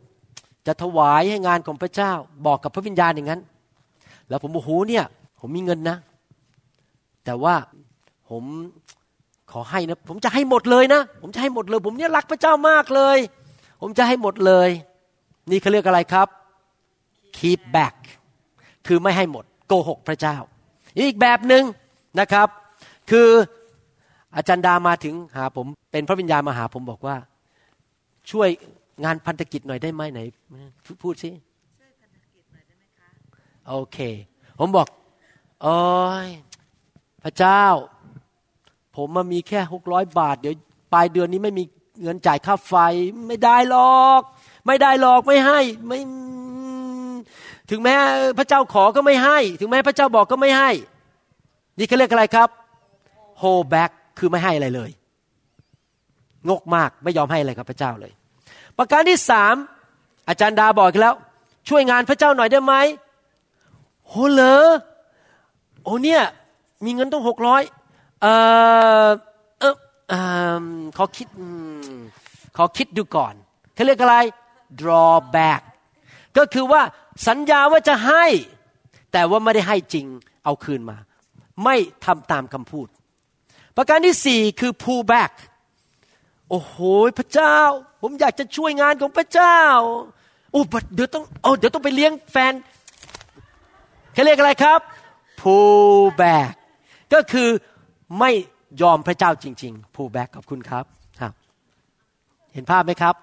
จะถวายให้งานของพระเจ้าบอกกับพระวิญญาณอย่างนั้นแล้วผมบอกโหเนี่ยผมมีเงินนะแต่ว่าผมขอให้นะผมจะให้หมดเลยนะผมจะให้หมดเลยผมเนี่ยรักพระเจ้ามากเลยผมจะให้หมดเลยนี่เขาเรียกอะไรครับ keep back คือไม่ให้หมดโกหกพระเจ้าอีกแบบนึงนะครับคืออาจารย์ดามาถึงหาผมเป็นพระวิญญาณมาหาผมบอกว่าช่วยงานพันธกิจหน่อยได้ไหมไหนพูดสิช่วยพันธกิจหน่อยได้ไหมคะโอเคผมบอกโอ้ยพระเจ้าผมมามีแค่600บาทเดี๋ยวปลายเดือนนี้ไม่มีเงินจ่ายค่าไฟไม่ได้หรอกไม่ได้หรอกไม่ให้ไม่ถึงแม้พระเจ้าขอก็ไม่ให้ถึงแม้พระเจ้าบอกก็ไม่ให้นี่เขาเรียกอะไรครับ hold back คือไม่ให้อะไรเลยงกมากไม่ยอมให้อะไรกับพระเจ้าเลยประการที่3อาจารย์ดาบอกอีกแล้วช่วยงานพระเจ้าหน่อยได้ไหมโหเหรอโอ้เนี่ยมีเงินต้อง600ขอคิดดูก่อนเขาเรียกอะไร draw back ก็คือว่าสัญญาว่าจะให้แต่ว่าไม่ได้ให้จริงเอาคืนมาไม่ทำตามคำพูดประการที่4คือ pull back โอ้โหพระเจ้าผมอยากจะช่วยงานของพระเจ้าโอ้เดี๋ยวต้องไปเลี้ยงแฟนเขาเรียกอะไรครับ pull back ก็คือไม่ยอมพระเจ้าจริงๆ pull back ขอบคุณครับเห็นภาพไหมครับ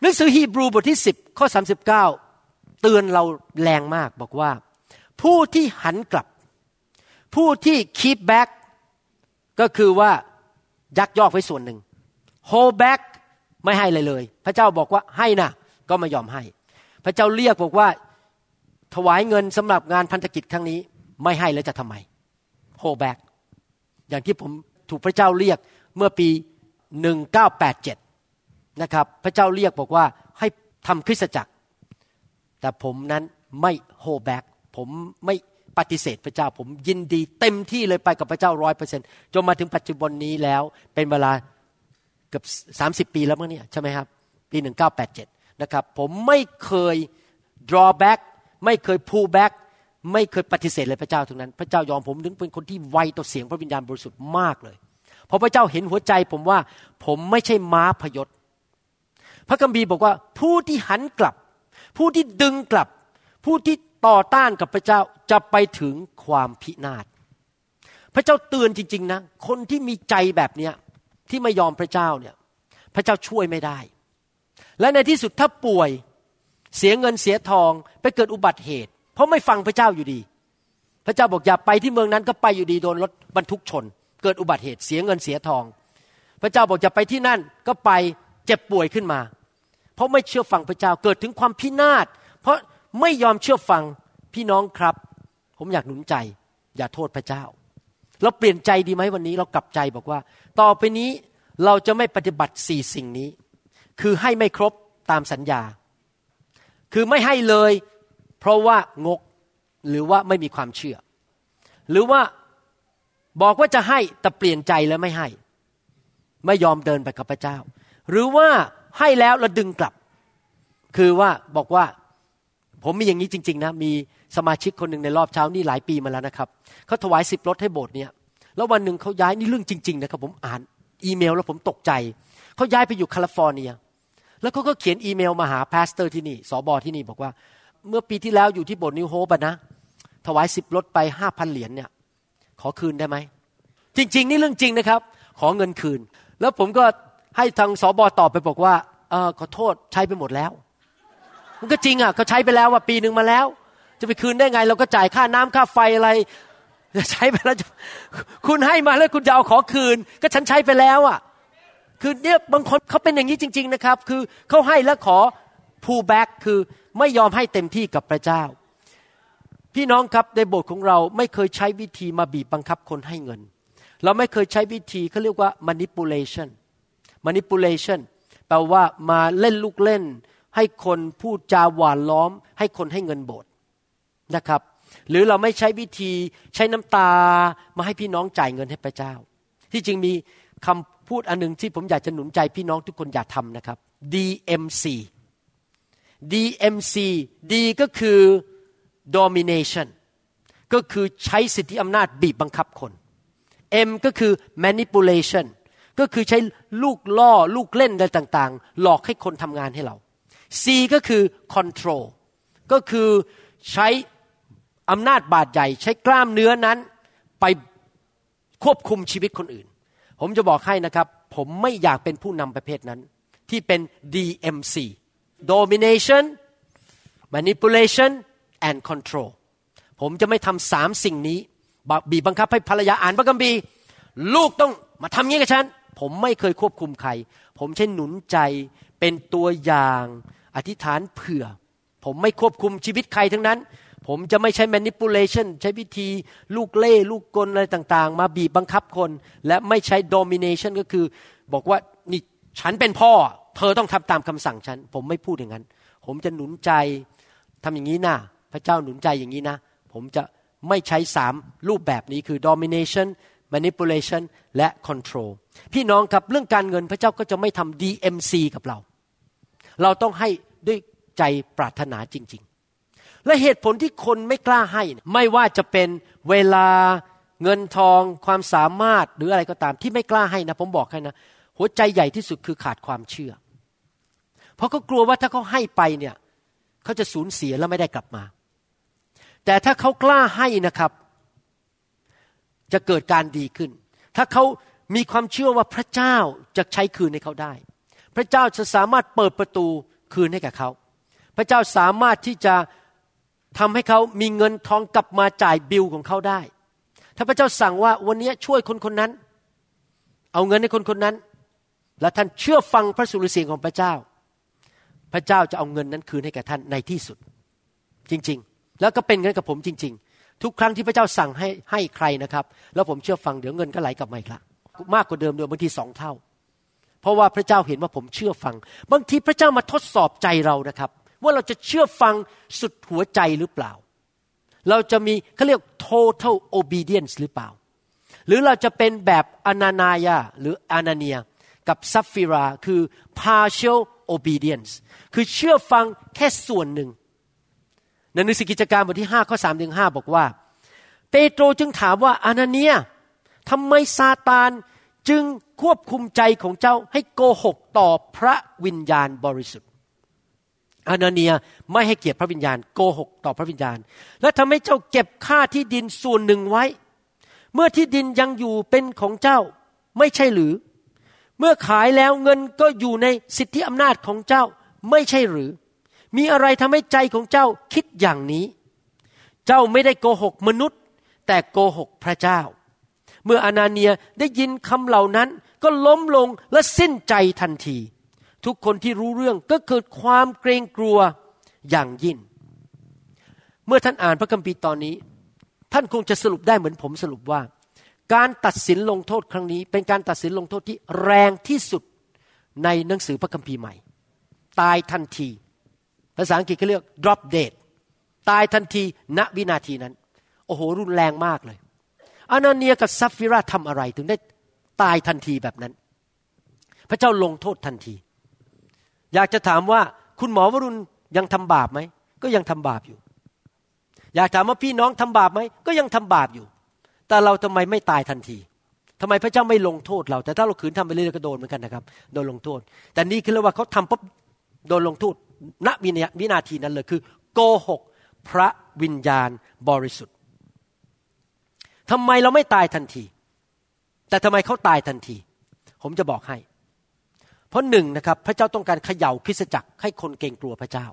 หนังสือฮีบรูบทที่10ข้อ39เตือนเราแรงมากบอกว่า ผู้ที่หันกลับผู้ที่ keep back ก็คือว่ายักยอกไว้ส่วนหนึ่ง hold back ไม่ให้เลยเลยพระเจ้าบอกว่าให้นะก็ไม่ยอมให้พระเจ้าเรียกบอกว่าถวายเงินสำหรับงานพันธกิจครั้งนี้ไม่ให้แล้วจะทำไม hold back อย่างที่ผมถูกพระเจ้าเรียกเมื่อปี1987นะครับพระเจ้าเรียกบอกว่าให้ทำคริสตจักรแต่ผมนั้นไม่ hold back ผมไม่ปฏิเสธพระเจ้าผมยินดีเต็มที่เลยไปกับพระเจ้า 100% จนมาถึงปัจจุบันนี้แล้วเป็นเวลาเกือบ30ปีแล้วมั้งเนี่ยใช่ไหมครับปี1987นะครับผมไม่เคย draw back ไม่เคย pull back ไม่เคยปฏิเสธเลยพระเจ้าทั้งนั้นพระเจ้ายอมผมถึงเป็นคนที่ไวต่อเสียงพระวิญญาณบริสุทธิ์มากเลยเพราะพระเจ้าเห็นหัวใจผมว่าผมไม่ใช่ม้าพยศพระคัมภีร์บอกว่าผู้ที่หันกลับผู้ที่ดึงกลับผู้ที่ต่อต้านกับพระเจ้าจะไปถึงความพินาศพระเจ้าเตือนจริงๆนะคนที่มีใจแบบเนี้ยที่ไม่ยอมพระเจ้าเนี่ยพระเจ้าช่วยไม่ได้และในที่สุดถ้าป่วยเสียเงินเสียทองไปเกิดอุบัติเหตุเพราะไม่ฟังพระเจ้าอยู่ดีพระเจ้าบอกอย่าไปที่เมืองนั้นก็ไปอยู่ดีโดนรถบรรทุกชนเกิดอุบัติเหตุเสียเงินเสียทองพระเจ้าบอกอย่าไปที่นั่นก็ไปเจ็บป่วยขึ้นมาเพราะไม่เชื่อฟังพระเจ้าเกิดถึงความพินาศเพราะไม่ยอมเชื่อฟังพี่น้องครับผมอยากหนุนใจอย่าโทษพระเจ้าเราเปลี่ยนใจดีไหมวันนี้เรากลับใจบอกว่าต่อไปนี้เราจะไม่ปฏิบัติ4สิ่งนี้คือให้ไม่ครบตามสัญญาคือไม่ให้เลยเพราะว่างกหรือว่าไม่มีความเชื่อหรือว่าบอกว่าจะให้แต่เปลี่ยนใจแล้วไม่ให้ไม่ยอมเดินไปกับพระเจ้าหรือว่าให้แล้วเราดึงกลับคือว่าบอกว่าผมมีอย่างนี้จริงๆนะมีสมาชิกคนหนึ่งในรอบเช้านี่หลายปีมาแล้วนะครับเขาถวาย10รถให้โบสถ์เนี่ยแล้ววันหนึ่งเขาย้ายนี่เรื่องจริงๆนะครับผมอ่านอีเมลแล้วผมตกใจเขาย้ายไปอยู่แคลิฟอร์เนียแล้วเขาก็เขียนอีเมลมาหาพาสเตอร์ที่นี่สบที่นี่บอกว่าเมื่อปีที่แล้วอยู่ที่โบสถ์นิวโฮปนะถวาย10รถไป 5,000 เหรียญเนี่ยขอคืนได้ไหมจริงๆนี่เรื่องจริงนะครับขอเงินคืนแล้วผมก็ให้ทางสบตอบไปบอกว่าขอโทษใช้ไปหมดแล้วมันก็จริงอ่ะเขาใช้ไปแล้วว่าปีนึงมาแล้วจะไปคืนได้ไงเราก็จ่ายค่าน้ำค่าไฟอะไรใช้ไปแล้วคุณให้มาแล้วคุณจะเอาขอคืนก็ฉันใช้ไปแล้วอ่ะคือเนี่ยบางคนเขาเป็นอย่างนี้จริงๆนะครับคือเขาให้แล้วขอ pull back คือไม่ยอมให้เต็มที่กับพระเจ้าพี่น้องครับในโบสถ์ของเราไม่เคยใช้วิธีมาบีบบังคับคนให้เงินเราไม่เคยใช้วิธีเขาเรียกว่า manipulation แปลว่ามาเล่นลูกเล่นให้คนพูดจาหวานล้อมให้คนให้เงินโบสถ์นะครับหรือเราไม่ใช้วิธีใช้น้ำตามาให้พี่น้องจ่ายเงินให้พระเจ้าที่จริงมีคำพูดอันนึงที่ผมอยากจะหนุนใจพี่น้องทุกคนอย่าทำนะครับ DMC D ก็คือ domination ก็คือใช้สิทธิอำนาจบีบบังคับคน M ก็คือ manipulation ก็คือใช้ลูกล่อลูกเล่นอะไรต่างๆหลอกให้คนทำงานให้เราC ก็คือ control ก็คือใช้อำนาจบาดใหญ่ใช้กล้ามเนื้อนั้นไปควบคุมชีวิตคนอื่นผมจะบอกให้นะครับผมไม่อยากเป็นผู้นำประเภทนั้นที่เป็น DMC domination manipulation and control ผมจะไม่ทำสามสิ่งนี้บีบบังคับให้ภรรยาอ่านพระคัมภีร์ลูกต้องมาทำงี้กับฉันผมไม่เคยควบคุมใครผมใช้หนุนใจเป็นตัวอย่างอธิษฐานเผื่อผมไม่ควบคุมชีวิตใครทั้งนั้นผมจะไม่ใช้ manipulation ใช้วิธีลูกเล่ลูกกลอะไรต่างๆมาบีบบังคับคนและไม่ใช้ domination ก็คือบอกว่านี่ฉันเป็นพ่อเธอต้องทำตามคำสั่งฉันผมไม่พูดอย่างนั้นผมจะหนุนใจทำอย่างนี้นะพระเจ้าหนุนใจอย่างนี้นะผมจะไม่ใช้3รูปแบบนี้คือ domination manipulation และ control พี่น้องครับเรื่องการเงินพระเจ้าก็จะไม่ทำ DMC กับเราต้องให้ด้วยใจปรารถนาจริงๆและเหตุผลที่คนไม่กล้าให้ไม่ว่าจะเป็นเวลาเงินทองความสามารถหรืออะไรก็ตามที่ไม่กล้าให้นะผมบอกให้นะหัวใจใหญ่ที่สุดคือขาดความเชื่อเพราะเขากลัวว่าถ้าเขาให้ไปเนี่ยเขาจะสูญเสียแล้วไม่ได้กลับมาแต่ถ้าเขากล้าให้นะครับจะเกิดการดีขึ้นถ้าเขามีความเชื่อว่าพระเจ้าจะใช้คืนให้เขาได้พระเจ้าจะสามารถเปิดประตูคืนให้กับเขาพระเจ้าสามารถที่จะ ทำให้เขามีเงินทองกลับมาจ่ายบิลของเขาได้ถ้าพระเจ้าสั่งว่าวันนี้ช่วยคนคนนั้นเอาเงินให้คนคนนั้นและท่านเชื่อฟังพระสุรเสียงของพระเจ้าพระเจ้าจะเอาเงินนั้นคืนให้แก่ท่านในที่สุดจริงๆแล้วก็เป็นงั้นกับผมจริงๆทุกครั้งที่พระเจ้าสั่งให้ใครนะครับแล้วผมเชื่อฟังเดี๋ยวเงินก็ไหลกลับมาอีกละมากกว่าเดิมด้วยบางที2เท่าเพราะว่าพระเจ้าเห็นว่าผมเชื่อฟังบางทีพระเจ้ามาทดสอบใจเรานะครับว่าเราจะเชื่อฟังสุดหัวใจหรือเปล่าเราจะมีเขาเรียก total obedience หรือเปล่าหรือเราจะเป็นแบบอนานาญาหรืออานาเนียกับซัฟฟิราคือ partial obedience คือเชื่อฟังแค่ส่วนหนึ่งในหนังสือกิจการบทที่5ข้อ3ถึง5บอกว่าเปโตรจึงถามว่าอานาเนียทำไมซาตานจึงควบคุมใจของเจ้าให้โกหกต่อพระวิญญาณบริสุทธิ์อานาเนียไม่ให้เกียรติพระวิญญาณโกหกต่อพระวิญญาณและทำให้เจ้าเก็บค่าที่ดินส่วนหนึ่งไว้เมื่อที่ดินยังอยู่เป็นของเจ้าไม่ใช่หรือเมื่อขายแล้วเงินก็อยู่ในสิทธิอำนาจของเจ้าไม่ใช่หรือมีอะไรทำให้ใจของเจ้าคิดอย่างนี้เจ้าไม่ได้โกหกมนุษย์แต่โกหกพระเจ้าเมื่ออานาเนียได้ยินคำเหล่านั้นก็ล้มลงและสิ้นใจทันทีทุกคนที่รู้เรื่องก็เกิดความเกรงกลัวอย่างยิ่งเมื่อท่านอ่านพระคัมภีร์ตอนนี้ท่านคงจะสรุปได้เหมือนผมสรุปว่าการตัดสินลงโทษครั้งนี้เป็นการตัดสินลงโทษที่แรงที่สุดในหนังสือพระคัมภีร์ใหม่ตายทันทีภาษาอังกฤษเขาเรียก drop dead ตายทันทีณวินาทีนั้นโอ้โหรุนแรงมากเลยอานาเนียกับซัฟฟิราทำอะไรถึงได้ตายทันทีแบบนั้นพระเจ้าลงโทษทันทีอยากจะถามว่าคุณหมอวรุณยังทำบาปไหมก็ยังทำบาปอยู่อยากถามว่าพี่น้องทำบาปไหมก็ยังทำบาปอยู่แต่เราทำไมไม่ตายทันทีทำไมพระเจ้าไม่ลงโทษเราแต่ถ้าเราขืนทำไปเรื่อยๆก็โดนเหมือนกันนะครับโดนลงโทษแต่นี่คือเรียกว่าเขาทำปุ๊บโดนลงโทษณวินาทีนั้นเลยคือโกหกพระวิญญาณบริสุทธิ์ทำไมเราไม่ตายทันทีแต่ทำไมเขาตายทันทีผมจะบอกให้เพราะหนึ่งนะครับพระเจ้าต้องการเขย่าคริสตจักรให้คนเกรงกลัวพระเจ้า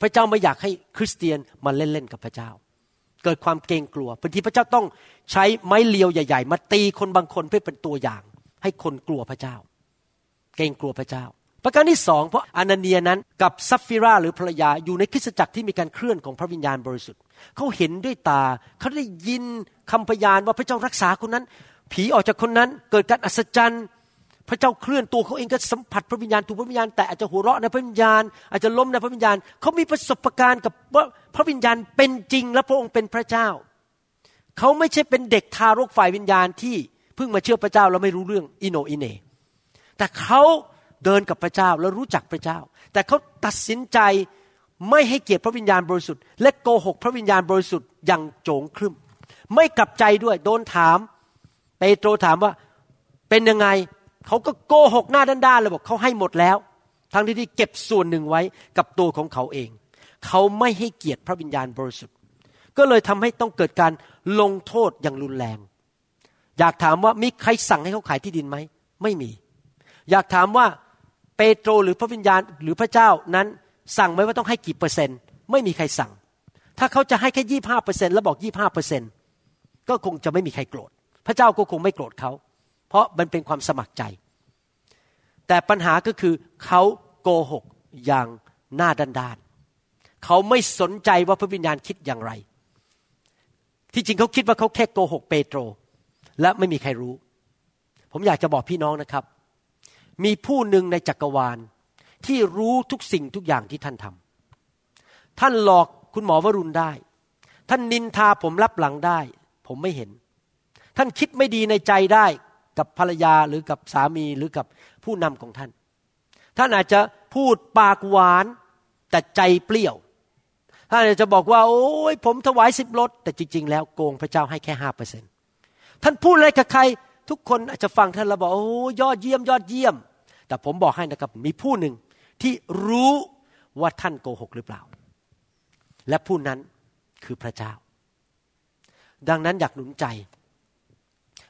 พระเจ้าไม่อยากให้คริสเตียนมาเล่นๆกับพระเจ้าเกิดความเกรงกลัวบางทีพระเจ้าต้องใช้ไม้เลียวใหญ่ๆมาตีคนบางคนเพื่อเป็นตัวอย่างให้คนกลัวพระเจ้าเกรงกลัวพระเจ้าประการที่สองเพราะอานาเนียนั้นกับซัฟฟิราหรือภรรยาอยู่ในคริสตจักรที่มีการเคลื่อนของพระวิญญาณบริสุทธิ์เขาเห็นด้วยตาเขาได้ยินคำพยานว่าพระเจ้ารักษาคนนั้นผีออกจากคนนั้นเกิดการอัศจรรย์พระเจ้าเคลื่อนตัวเขาเองก็สัมผัสพระวิญญาณถูกพระวิญญาณแต่อาจจะหัวเราะในพระวิญญาณอาจจะล้มในพระวิญญาณเขามีประสบการณ์กับพระวิญญาณเป็นจริงและพระองค์เป็นพระเจ้าเขาไม่ใช่เป็นเด็กทารกฝ่ายวิญญาณที่เพิ่งมาเชื่อพระเจ้าแล้วไม่รู้เรื่องอิโนอิเนแต่เขาเดินกับพระเจ้าและรู้จักพระเจ้าแต่เขาตัดสินใจไม่ให้เกียรติพระวิญญาณบริสุทธิ์และโกหกพระวิญญาณบริสุทธิ์อย่างโจงครึมไม่กลับใจด้วยโดนถามเปโตรถามว่าเป็นยังไงเขาก็โกหกหน้าด้านๆเลยบอกเขาให้หมดแล้วทั้งที่เก็บส่วนหนึ่งไว้กับตัวของเขาเองเขาไม่ให้เกียรติพระวิญญาณบริสุทธิ์ก็เลยทำให้ต้องเกิดการลงโทษอย่างรุนแรงอยากถามว่ามีใครสั่งให้เขาขายที่ดินไหมไม่มีอยากถามว่าเปโตรหรือพระวิญญาณหรือพระเจ้านั้นสั่งไว้ว่าต้องให้กี่เปอร์เซ็นต์ไม่มีใครสั่งถ้าเขาจะให้แค่ 25% แล้วบอก 25% ก็คงจะไม่มีใครโกรธพระเจ้าก็คงไม่โกรธเขาเพราะมันเป็นความสมัครใจแต่ปัญหาก็คือเขาโกหกอย่างหน้าด้านๆเขาไม่สนใจว่าพระวิญญาณคิดอย่างไรที่จริงเขาคิดว่าเขาแค่โกหกเปโตรและไม่มีใครรู้ผมอยากจะบอกพี่น้องนะครับมีผู้หนึ่งในจักรวาลที่รู้ทุกสิ่งทุกอย่างที่ท่านทำท่านหลอกคุณหมอวรุณได้ท่านนินทาผมลับหลังได้ผมไม่เห็นท่านคิดไม่ดีในใจได้กับภรรยาหรือกับสามีหรือกับผู้นำของท่านท่านอาจจะพูดปากหวานแต่ใจเปรี้ยวท่านอาจจะบอกว่าโอ้ยผมถวาย10ลดแต่จริงๆแล้วโกงพระเจ้าให้แค่ 5% ท่านพูดอะไรกับใครทุกคนอาจจะฟังท่านแล้วบอกโอ้ยอดเยี่ยมยอดเยี่ยมแต่ผมบอกให้นะครับมีผู้หนึ่งที่รู้ว่าท่านโกหกหรือเปล่าและผู้นั้นคือพระเจ้าดังนั้นอยากหนุนใจ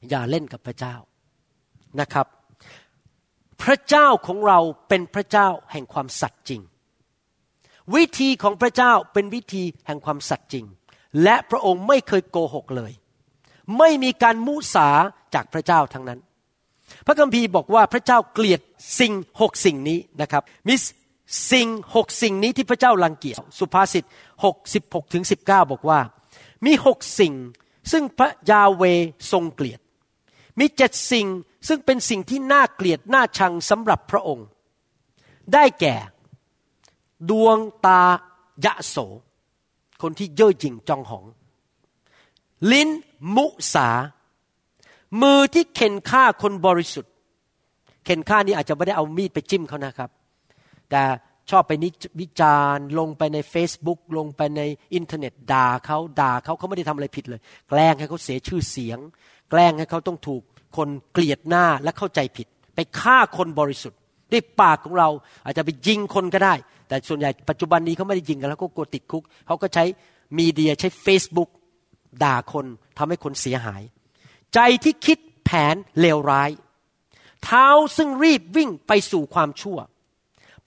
อย่าเล่นกับพระเจ้านะครับพระเจ้าของเราเป็นพระเจ้าแห่งความสัตย์จริง วิธีของพระเจ้าเป็นวิธีแห่งความสัตย์จริงและพระองค์ไม่เคยโกหกเลยไม่มีการมุสาจากพระเจ้าทั้งนั้นพระคัมภีร์บอกว่าพระเจ้าเกลียดสิ่ง6สิ่งนี้นะครับมีสิ่ง6สิ่งนี้ที่พระเจ้ารังเกียจสุภาษิต6:16ถึง19บอกว่ามี6สิ่งซึ่งพระยาห์เวห์ทรงเกลียดมี7สิ่งซึ่งเป็นสิ่งที่น่าเกลียดน่าชังสำหรับพระองค์ได้แก่ดวงตายะโสคนที่เย่อหยิ่งจองหองลิ้นมุสามือที่เข็นฆ่าคนบริสุทธิ์เข็นฆ่านี่อาจจะไม่ได้เอามีดไปจิ้มเขานะครับแต่ชอบไปวิจารณ์ลงไปใน Facebook ลงไปในอินเทอร์เน็ตด่าเขาไม่ได้ทำอะไรผิดเลยแกล้งให้เขาเสียชื่อเสียงแกล้งให้เขาต้องถูกคนเกลียดหน้าและเข้าใจผิดไปฆ่าคนบริสุทธิ์ด้วยปากของเราอาจจะไปยิงคนก็ได้แต่ส่วนใหญ่ปัจจุบันนี้เขาไม่ได้ยิงกันแล้วก็กลัวติดคุกเขาก็ใช้มีเดียใช้ Facebook ด่าคนทำให้คนเสียหายใจที่คิดแผนเลวร้ายเท้าซึ่งรีบวิ่งไปสู่ความชั่ว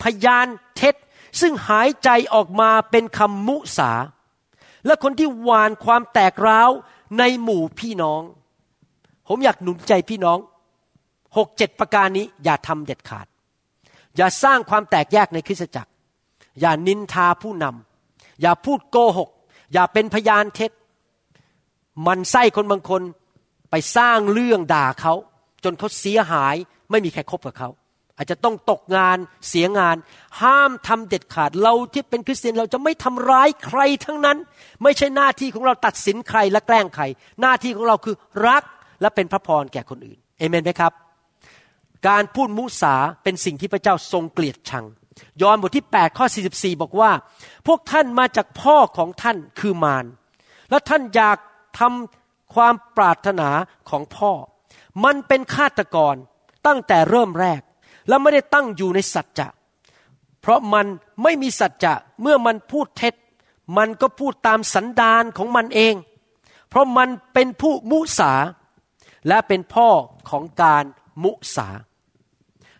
พยานเท็จซึ่งหายใจออกมาเป็นคำมุสาและคนที่หว่านความแตกร้าวในหมู่พี่น้องผมอยากหนุนใจพี่น้อง 6-7 ประการนี้อย่าทำเด็ดขาดอย่าสร้างความแตกแยกในคริสตจักรอย่านินทาผู้นำอย่าพูดโกหกอย่าเป็นพยานเท็จมันไส้คนบางคนไปสร้างเรื่องด่าเขาจนเขาเสียหายไม่มีใครคบกับเขาอาจจะต้องตกงานเสียงานห้ามทำเด็ดขาดเราที่เป็นคริสเตียนเราจะไม่ทำร้ายใครทั้งนั้นไม่ใช่หน้าที่ของเราตัดสินใครและแกล้งใครหน้าที่ของเราคือรักและเป็นพระพรแก่คนอื่นเอเมนไหมครับการพูดมุสาเป็นสิ่งที่พระเจ้าทรงเกลียดชังยอห์นบทที่8ข้อ44บอกว่าพวกท่านมาจากพ่อของท่านคือมารและท่านอยากทำความปรารถนาของพ่อมันเป็นฆาตกรตั้งแต่เริ่มแรกและไม่ได้ตั้งอยู่ในสัจจะเพราะมันไม่มีสัจจะเมื่อมันพูดเท็จมันก็พูดตามสันดานของมันเองเพราะมันเป็นผู้มุสาและเป็นพ่อของการมุสา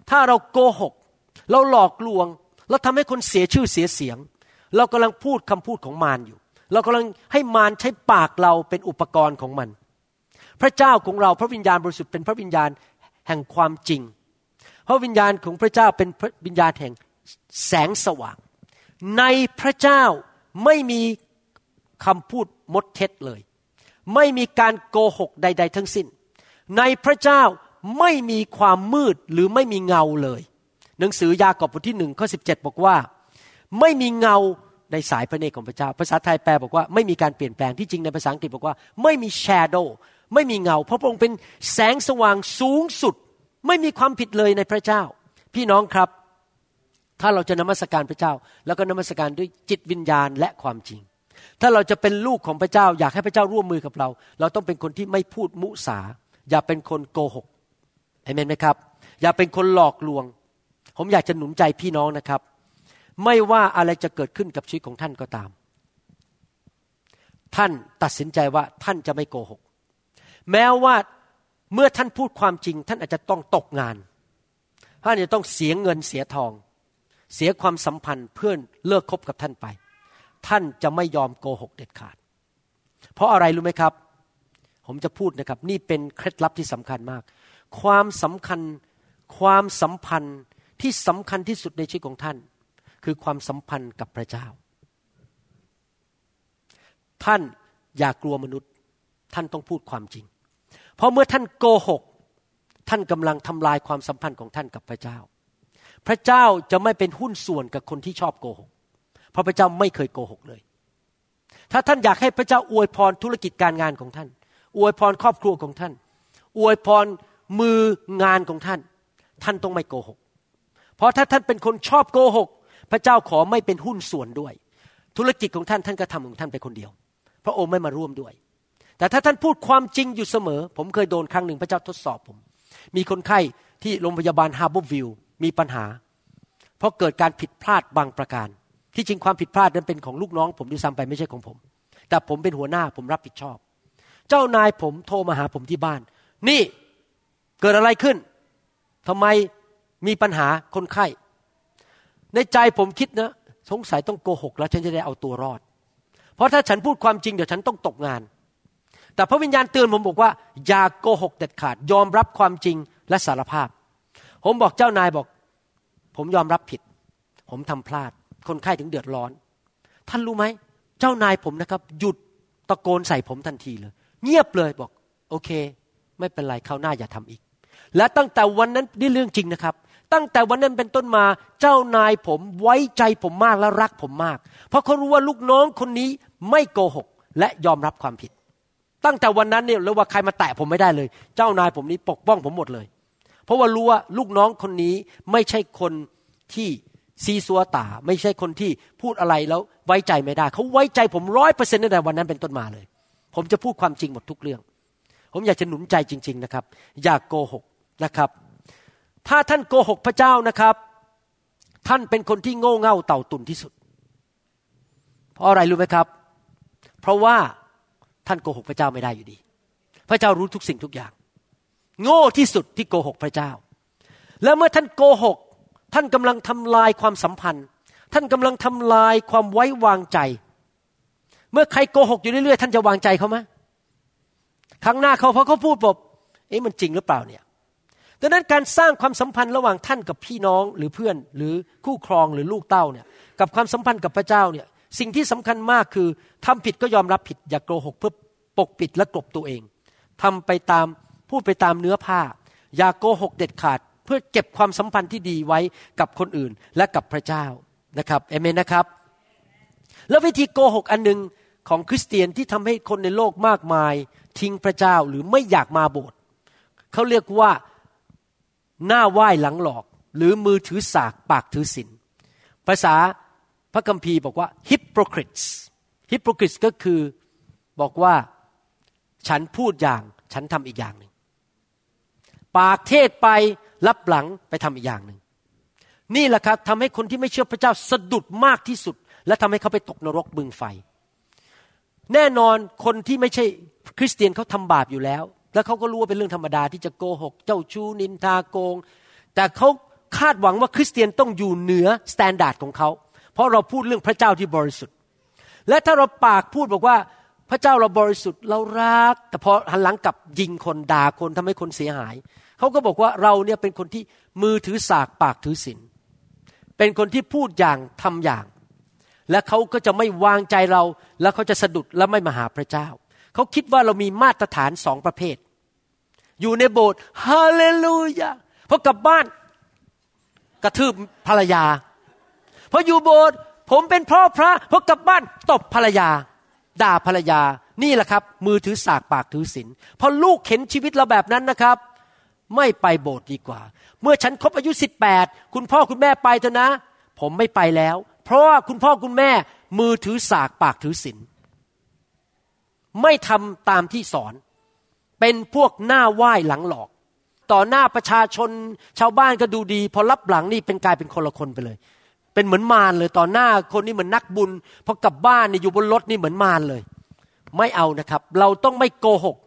ถ้าเราโกหกเราหลอกลวงเราทำให้คนเสียชื่อเสียเสียงเรากำลังพูดคำพูดของมารอยู่เรากำลังให้มารใช้ปากเราเป็นอุปกรณ์ของมันพระเจ้าของเราพระวิญญาณบริสุทธิ์เป็นพระวิญญาณแห่งความจริงพระวิญญาณของพระเจ้าเป็นพระวิญญาณแห่งแสงสว่างในพระเจ้าไม่มีคำพูดมดเท็จเลยไม่มีการโกหกใดๆทั้งสิ้นในพระเจ้าไม่มีความมืดหรือไม่มีเงาเลยหนังสือยากอบบทที่1ข้อ17บอกว่าไม่มีเงาในสายพระเนตรของพระเจ้าภาษาไทยแปลบอกว่าไม่มีการเปลี่ยนแปลงที่จริงในภาษาอังกฤษบอกว่าไม่มี shadow ไม่มีเงาเพราะพระองค์เป็นแสงสว่างสูงสุดไม่มีความผิดเลยในพระเจ้าพี่น้องครับถ้าเราจะนมัสการพระเจ้าแล้วก็นมัสการด้วยจิตวิญญาณและความจริงถ้าเราจะเป็นลูกของพระเจ้าอยากให้พระเจ้าร่วมมือกับเราเราต้องเป็นคนที่ไม่พูดมุสาอย่าเป็นคนโกหกอาเมนไหมครับอย่าเป็นคนหลอกลวงผมอยากจะหนุนใจพี่น้องนะครับไม่ว่าอะไรจะเกิดขึ้นกับชีวิตของท่านก็ตามท่านตัดสินใจว่าท่านจะไม่โกหกแม้ว่าเมื่อท่านพูดความจริงท่านอาจจะต้องตกงานท่านจะต้องเสียเงินเสียทองเสียความสัมพันธ์เพื่อนเลิกคบกับท่านไปท่านจะไม่ยอมโกหกเด็ดขาดเพราะอะไรรู้ไหมครับผมจะพูดนะครับนี่เป็นเคล็ดลับที่สำคัญมากความสัมพันธ์ที่สำคัญที่สุดในชีวิตของท่านคือความสัมพันธ์กับพระเจ้าท่านอย่ากลัวมนุษย์ท่านต้องพูดความจริงเพราะเมื่อท่านโกหกท่านกำลังทำลายความสัมพันธ์ของท่านกับพระเจ้าพระเจ้าจะไม่เป็นหุ้นส่วนกับคนที่ชอบโกหกเพราะพระเจ้าไม่เคยโกหกเลยถ้าท่านอยากให้พระเจ้าอวยพรธุรกิจการงานของท่านอวยพรครอบครัวของท่านอวยพรมืองานของท่านท่านต้องไม่โกหกเพราะถ้าท่านเป็นคนชอบโกหกพระเจ้าขอไม่เป็นหุ้นส่วนด้วยธุรกิจของท่านท่านก็ทำของท่านไปคนเดียวพระองค์ไม่มาร่วมด้วยแต่ถ้าท่านพูดความจริงอยู่เสมอผมเคยโดนครั้งหนึ่งพระเจ้าทดสอบผมมีคนไข้ที่โรงพยาบาลฮาร์เบอร์วิวมีปัญหาเพราะเกิดการผิดพลาดบางประการที่จริงความผิดพลาดนั้นเป็นของลูกน้องผมด้วยซ้ำไปไม่ใช่ของผมแต่ผมเป็นหัวหน้าผมรับผิดชอบเจ้านายผมโทรมาหาผมที่บ้านนี่เกิดอะไรขึ้นทำไมมีปัญหาคนไข้ในใจผมคิดนะ สงสัยต้องโกหกแล้วฉันจะได้เอาตัวรอดเพราะถ้าฉันพูดความจริงเดี๋ยวฉันต้องตกงานแต่พระวิญญาณเตือนผมบอกว่าอย่าโกหกเด็ดขาดยอมรับความจริงและสารภาพผมบอกเจ้านายบอกผมยอมรับผิดผมทำพลาดคนไข้ถึงเดือดร้อนท่านรู้ไหมเจ้านายผมนะครับหยุดตะโกนใส่ผมทันทีเลยเงียบเลยบอกโอเคไม่เป็นไรคราวหน้าอย่าทำอีกและตั้งแต่วันนั้นนี่เรื่องจริงนะครับตั้งแต่วันนั้นเป็นต้นมาเจ้านายผมไว้ใจผมมากและรักผมมากเพราะเขารู้ว่าลูกน้องคนนี้ไม่โกหกและยอมรับความผิดตั้งแต่วันนั้นเนี่ยแล้วว่าใครมาแตะผมไม่ได้เลยเจ้านายผมนี้ปกป้องผมหมดเลยเพราะว่ารู้ว่าลูกน้องคนนี้ไม่ใช่คนที่ซีซัวตาไม่ใช่คนที่พูดอะไรแล้วไว้ใจไม่ได้เขาไว้ใจผม 100% ตั้งแต่วันนั้นเป็นต้นมาเลยผมจะพูดความจริงหมดทุกเรื่องผมอยากจะหนุนใจจริงๆนะครับอย่าโกหกนะครับถ้าท่านโกหกพระเจ้านะครับท่านเป็นคนที่โง่เง่าเต่าตุ่นที่สุดเพราะอะไรรู้ไหมครับเพราะว่าท่านโกหกพระเจ้าไม่ได้อยู่ดีพระเจ้ารู้ทุกสิ่งทุกอย่างโง่ที่สุดที่โกหกพระเจ้าและเมื่อท่านโกหกท่านกำลังทำลายความสัมพันธ์ท่านกำลังทำลายความไว้วางใจเมื่อใครโกหกอยู่เรื่อยๆท่านจะวางใจเขาไหมครั้งหน้าเขาพอเขาพูดบอกเอ๊ะมันจริงหรือเปล่าเนี่ยดังนั้นการสร้างความสัมพันธ์ระหว่างท่านกับพี่น้องหรือเพื่อนหรือคู่ครองหรือลูกเต้าเนี่ยกับความสัมพันธ์กับพระเจ้าเนี่ยสิ่งที่สำคัญมากคือทำผิดก็ยอมรับผิดอย่าโกหกเพื่อปกปิดและกลบตัวเองทำไปตามพูดไปตามเนื้อผ้าอย่าโกหกเด็ดขาดเพื่อเก็บความสัมพันธ์ที่ดีไว้กับคนอื่นและกับพระเจ้านะครับเอเมนนะครับแล้ววิธีโกหกอันนึงของคริสเตียนที่ทำให้คนในโลกมากมายทิ้งพระเจ้าหรือไม่อยากมาโบสถ์เขาเรียกว่าหน้าไหว้หลังหลอกหรือมือถือสากปากถือศีลภาษาพระคัมภีร์บอกว่า hypocrites hypocrites ก็คือบอกว่าฉันพูดอย่างฉันทำอีกอย่างหนึ่งปากเทศไปลับหลังไปทำอีกอย่างหนึ่งนี่แหละครับทำให้คนที่ไม่เชื่อพระเจ้าสะดุดมากที่สุดและทำให้เขาไปตกนรกบึงไฟแน่นอนคนที่ไม่ใช่คริสเตียนเขาทำบาปอยู่แล้วแล้วเขาก็รู้ว่าเป็นเรื่องธรรมดาที่จะโกหกเจ้าชู้นินทาโกงแต่เขาคาดหวังว่าคริสเตียนต้องอยู่เหนือสแตนดาร์ดของเขาเพราะเราพูดเรื่องพระเจ้าที่บริสุทธิ์และถ้าเราปากพูดบอกว่าพระเจ้าเราบริสุทธิ์เรารักแต่พอหันหลังกลับยิงคนด่าคนทำให้คนเสียหายเขาก็บอกว่าเราเนี่ยเป็นคนที่มือถือสากปากถือศีลเป็นคนที่พูดอย่างทำอย่างและเขาก็จะไม่วางใจเราและเขาจะสะดุดและไม่มาหาพระเจ้าเขาคิดว่าเรามีมาตรฐานสองประเภทอยู่ในโบสถ์ฮาเลลูยาพอกลับบ้านกระทืบภรรยาพออยู่โบสถ์ผมเป็นพ่อพระพอกลับบ้านตบภรรยาด่าภรรยานี่แหละครับมือถือสากปากถือศีลพอลูกเห็นชีวิตเราแบบนั้นนะครับไม่ไปโบสถ์ดีกว่าเมื่อฉันครบอายุ18คุณพ่อคุณแม่ไปเถอะนะผมไม่ไปแล้วเพราะว่าคุณพ่อคุณแม่มือถือสากปากถือศีลไม่ทำตามที่สอนเป็นพวกหน้าไหว้หลังหลอกต่อหน้าประชาชนชาวบ้านก็ดูดีพอลับหลังนี่เป็นกลายเป็นคนละคนไปเลยเป็นเหมือนมารเลยต่อหน้าคนนี่เหมือนนักบุญพอกลับบ้านนี่อยู่บนรถนี่เหมือนมารเลยไม่เอานะครับเราต้องไม่โกหก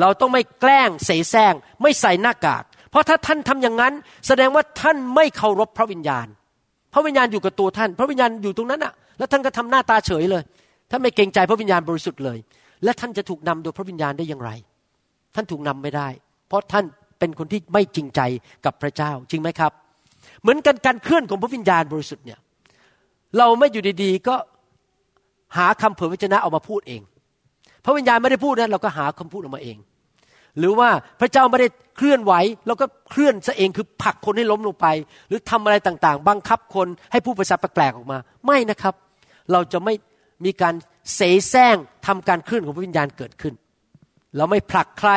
เราต้องไม่แกล้งเสแสร้งไม่ใส่หน้ากากเพราะถ้าท่านทำอย่างนั้นแสดงว่าท่านไม่เคารพพระวิญญาณพระวิญญาณอยู่กับตัวท่านพระวิญญาณอยู่ตรงนั้นน่ะแล้วท่านก็ทำหน้าตาเฉยเลยท่านไม่เกรงใจพระวิญญาณบริสุทธิ์เลยและท่านจะถูกนำโดยพระวิญญาณได้อย่างไรท่านถูกนำไม่ได้เพราะท่านเป็นคนที่ไม่จริงใจกับพระเจ้าจริงไหมครับเหมือนกันการเคลื่อนของพระวิญญาณบริสุทธิ์เนี่ยเราไม่อยู่ดีๆก็หาคำเผยพระวจนะเอามาพูดเองพระวิญญาณไม่ได้พูดนะเราก็หาคำพูดออกมาเองหรือว่าพระเจ้าไม่ได้เคลื่อนไหวเราก็เคลื่อนซะเองคือผลักคนให้ล้มลงไปหรือทำอะไรต่างๆบังคับคนให้พูดภาษาแปลกๆออกมาไม่นะครับเราจะไม่มีการเสแสร้งทำการเคลื่อนของพระวิญญาณเกิดขึ้นเราไม่ผลักใคร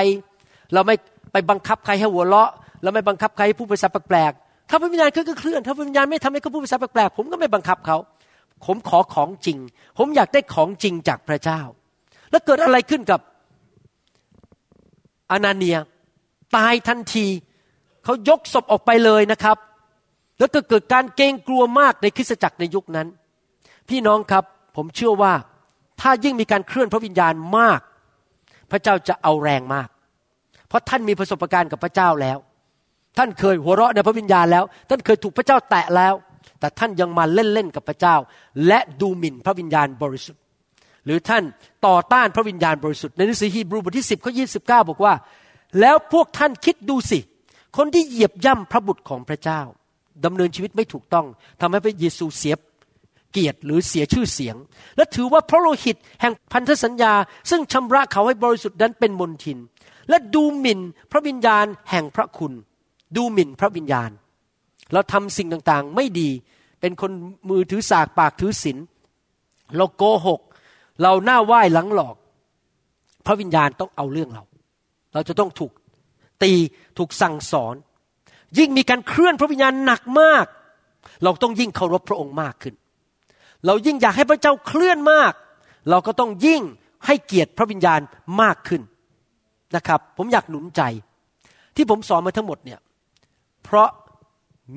เราไม่ไปบังคับใครให้หัวเราะเราไม่บังคับใครให้พูดภาษาแปลกๆถ้าพระวิญญาณก็เคลื่อนถ้าพระวิญญาณไม่ทำให้เขาพูดภาษาแปลกๆผมก็ไม่บังคับเขาผมขอของจริงผมอยากได้ของจริงจากพระเจ้าแล้วเกิดอะไรขึ้นกับอานาเนียตายทันทีเขายกศพออกไปเลยนะครับแล้วก็เกิดการเกรงกลัวมากในคริสตจักรในยุคนั้นพี่น้องครับผมเชื่อว่าถ้ายิ่งมีการเคลื่อนพระวิญญาณมากพระเจ้าจะเอาแรงมากเพราะท่านมีประสบการณ์กับพระเจ้าแล้วท่านเคยหัวเราะในพระวิญญาณแล้วท่านเคยถูกพระเจ้าแตะแล้ว แต่ท่านยังมาเล่นๆกับพระเจ้าและดูหมิ่นพระวิญญาณบริสุทธิ์หรือท่านต่อต้านพระวิญญาณบริสุทธิ์ในหนังสือฮีบรูบทที่10ข้อ29บอกว่าแล้วพวกท่านคิดดูสิคนที่เหยียบย่ำพระบุตรของพระเจ้าดำเนินชีวิตไม่ถูกต้องทำให้พระเยซูเสียเกียรติหรือเสียชื่อเสียงและถือว่าพระโลหิตแห่งพันธสัญญาซึ่งชำระเขาให้บริสุทธิ์นั้นเป็นมลทินและดูหมิ่นพระวิญญาณแห่งพระคุณดูหมิ่นพระวิญญาณเราทำสิ่งต่างๆไม่ดีเป็นคนมือถือสากปากถือศีลเราโกหกเราหน้าไหว้หลังหลอกพระวิญญาณต้องเอาเรื่องเราจะต้องถูกตีถูกสั่งสอนยิ่งมีการเคลื่อนพระวิญญาณหนักมากเราต้องยิ่งเคารพพระองค์มากขึ้นเรายิ่งอยากให้พระเจ้าเคลื่อนมากเราก็ต้องยิ่งให้เกียรติพระวิญญาณมากขึ้นนะครับผมอยากหนุนใจที่ผมสอนมาทั้งหมดเนี่ยเพราะ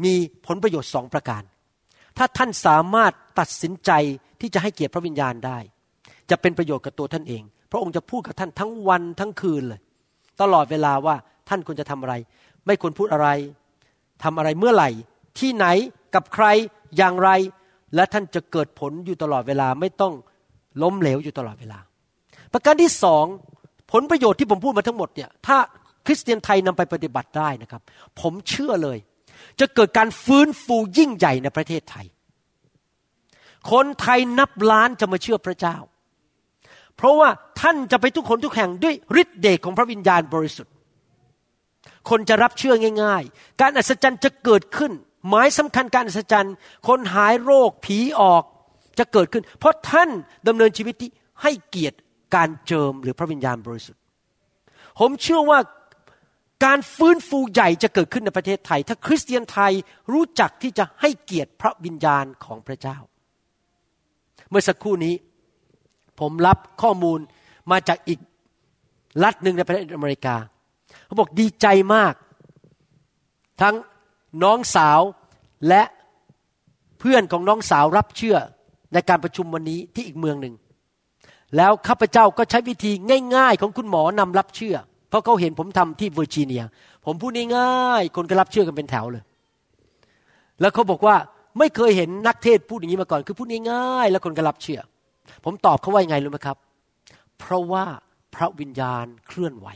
มีผลประโยชน์2ประการถ้าท่านสามารถตัดสินใจที่จะให้เกียรติพระวิญญาณได้จะเป็นประโยชน์กับตัวท่านเองพระองค์จะพูดกับท่านทั้งวันทั้งคืนเลยตลอดเวลาว่าท่านควรจะทำอะไรไม่ควรพูดอะไรทำอะไรเมื่อไหร่ที่ไหนกับใครอย่างไรและท่านจะเกิดผลอยู่ตลอดเวลาไม่ต้องล้มเหลวอยู่ตลอดเวลาประการที่2ผลประโยชน์ที่ผมพูดมาทั้งหมดเนี่ยถ้าคริสเตียนไทยนำไปปฏิบัติได้นะครับผมเชื่อเลยจะเกิดการฟื้นฟูยิ่งใหญ่ในประเทศไทยคนไทยนับล้านจะมาเชื่อพระเจ้าเพราะว่าท่านจะไปทุกคนทุกแห่งด้วยฤทธิ์เดชของพระวิญญาณบริสุทธิ์คนจะรับเชื่อง่ายๆการอัศจรรย์จะเกิดขึ้นหมายสำคัญการอัศจรรย์คนหายโรคผีออกจะเกิดขึ้นเพราะท่านดำเนินชีวิตที่ให้เกียรติการเจิมหรือพระวิญญาณบริสุทธิ์ผมเชื่อว่าการฟื้นฟูใหญ่จะเกิดขึ้นในประเทศไทยถ้าคริสเตียนไทยรู้จักที่จะให้เกียรติพระวิญญาณของพระเจ้าเมื่อสักครู่นี้ผมรับข้อมูลมาจากอีกรัฐหนึ่งในประเทศอเมริกาเขาบอกดีใจมากทั้งน้องสาวและเพื่อนของน้องสาวรับเชื่อในการประชุมวันนี้ที่อีกเมืองหนึ่งแล้วข้าพเจ้าก็ใช้วิธีง่ายๆของคุณหมอนำรับเชื่อเพราะเขาเห็นผมทำที่เวอร์จิเนียผมพูดง่ายๆคนก็รับเชื่อกันเป็นแถวเลยแล้วเขาบอกว่าไม่เคยเห็นนักเทศพูดอย่างนี้มาก่อนคือพูดง่ายๆแล้วคนก็รับเชื่อผมตอบเขาว่ายังไงรู้ไหมครับเพราะว่าพระวิญญาณเคลื่อนไหว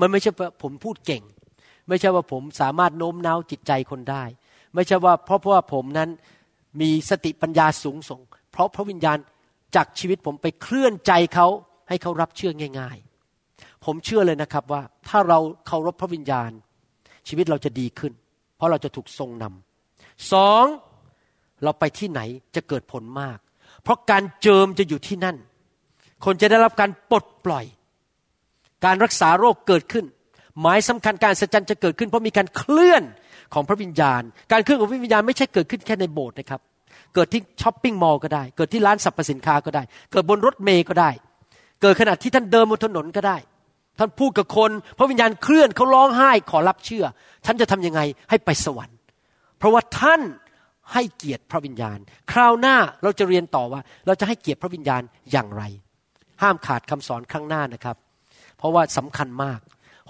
มันไม่ใช่ผมพูดเก่งไม่ใช่ว่าผมสามารถโน้มน้าวจิตใจคนได้ไม่ใช่ว่าเพราะผมนั้นมีสติปัญญาสูงส่งเพราะพระวิญญาณจากชีวิตผมไปเคลื่อนใจเขาให้เขารับเชื่อง่ายๆผมเชื่อเลยนะครับว่าถ้าเราเคารพพระวิญญาณชีวิตเราจะดีขึ้นเพราะเราจะถูกทรงนำ2เราไปที่ไหนจะเกิดผลมากเพราะการเจิมจะอยู่ที่นั่นคนจะได้รับการปลดปล่อยการรักษาโรคเกิดขึ้นหมายสำคัญการอัศจรรย์จะเกิดขึ้นเพราะมีการเคลื่อนของพระวิญญาณการเคลื่อนของพระวิญญาณไม่ใช่เกิดขึ้นแค่ในโบสถ์นะครับเกิดที่ช้อปปิ้งมอลล์ก็ได้เกิดที่ร้านสรรพสินค้าก็ได้เกิดบนรถเมล์ก็ได้เกิดขณะที่ท่านเดินบนถนนก็ได้ท่านพูดกับคนพระวิญญาณเคลื่อนเขาร้องไห้ขอรับเชื่อท่านจะทำยังไงให้ไปสวรรค์เพราะว่าท่านให้เกียรติพระวิญญาณคราวหน้าเราจะเรียนต่อว่าเราจะให้เกียรติพระวิญญาณอย่างไรห้ามขาดคำสอนครั้งหน้านะครับเพราะว่าสำคัญมาก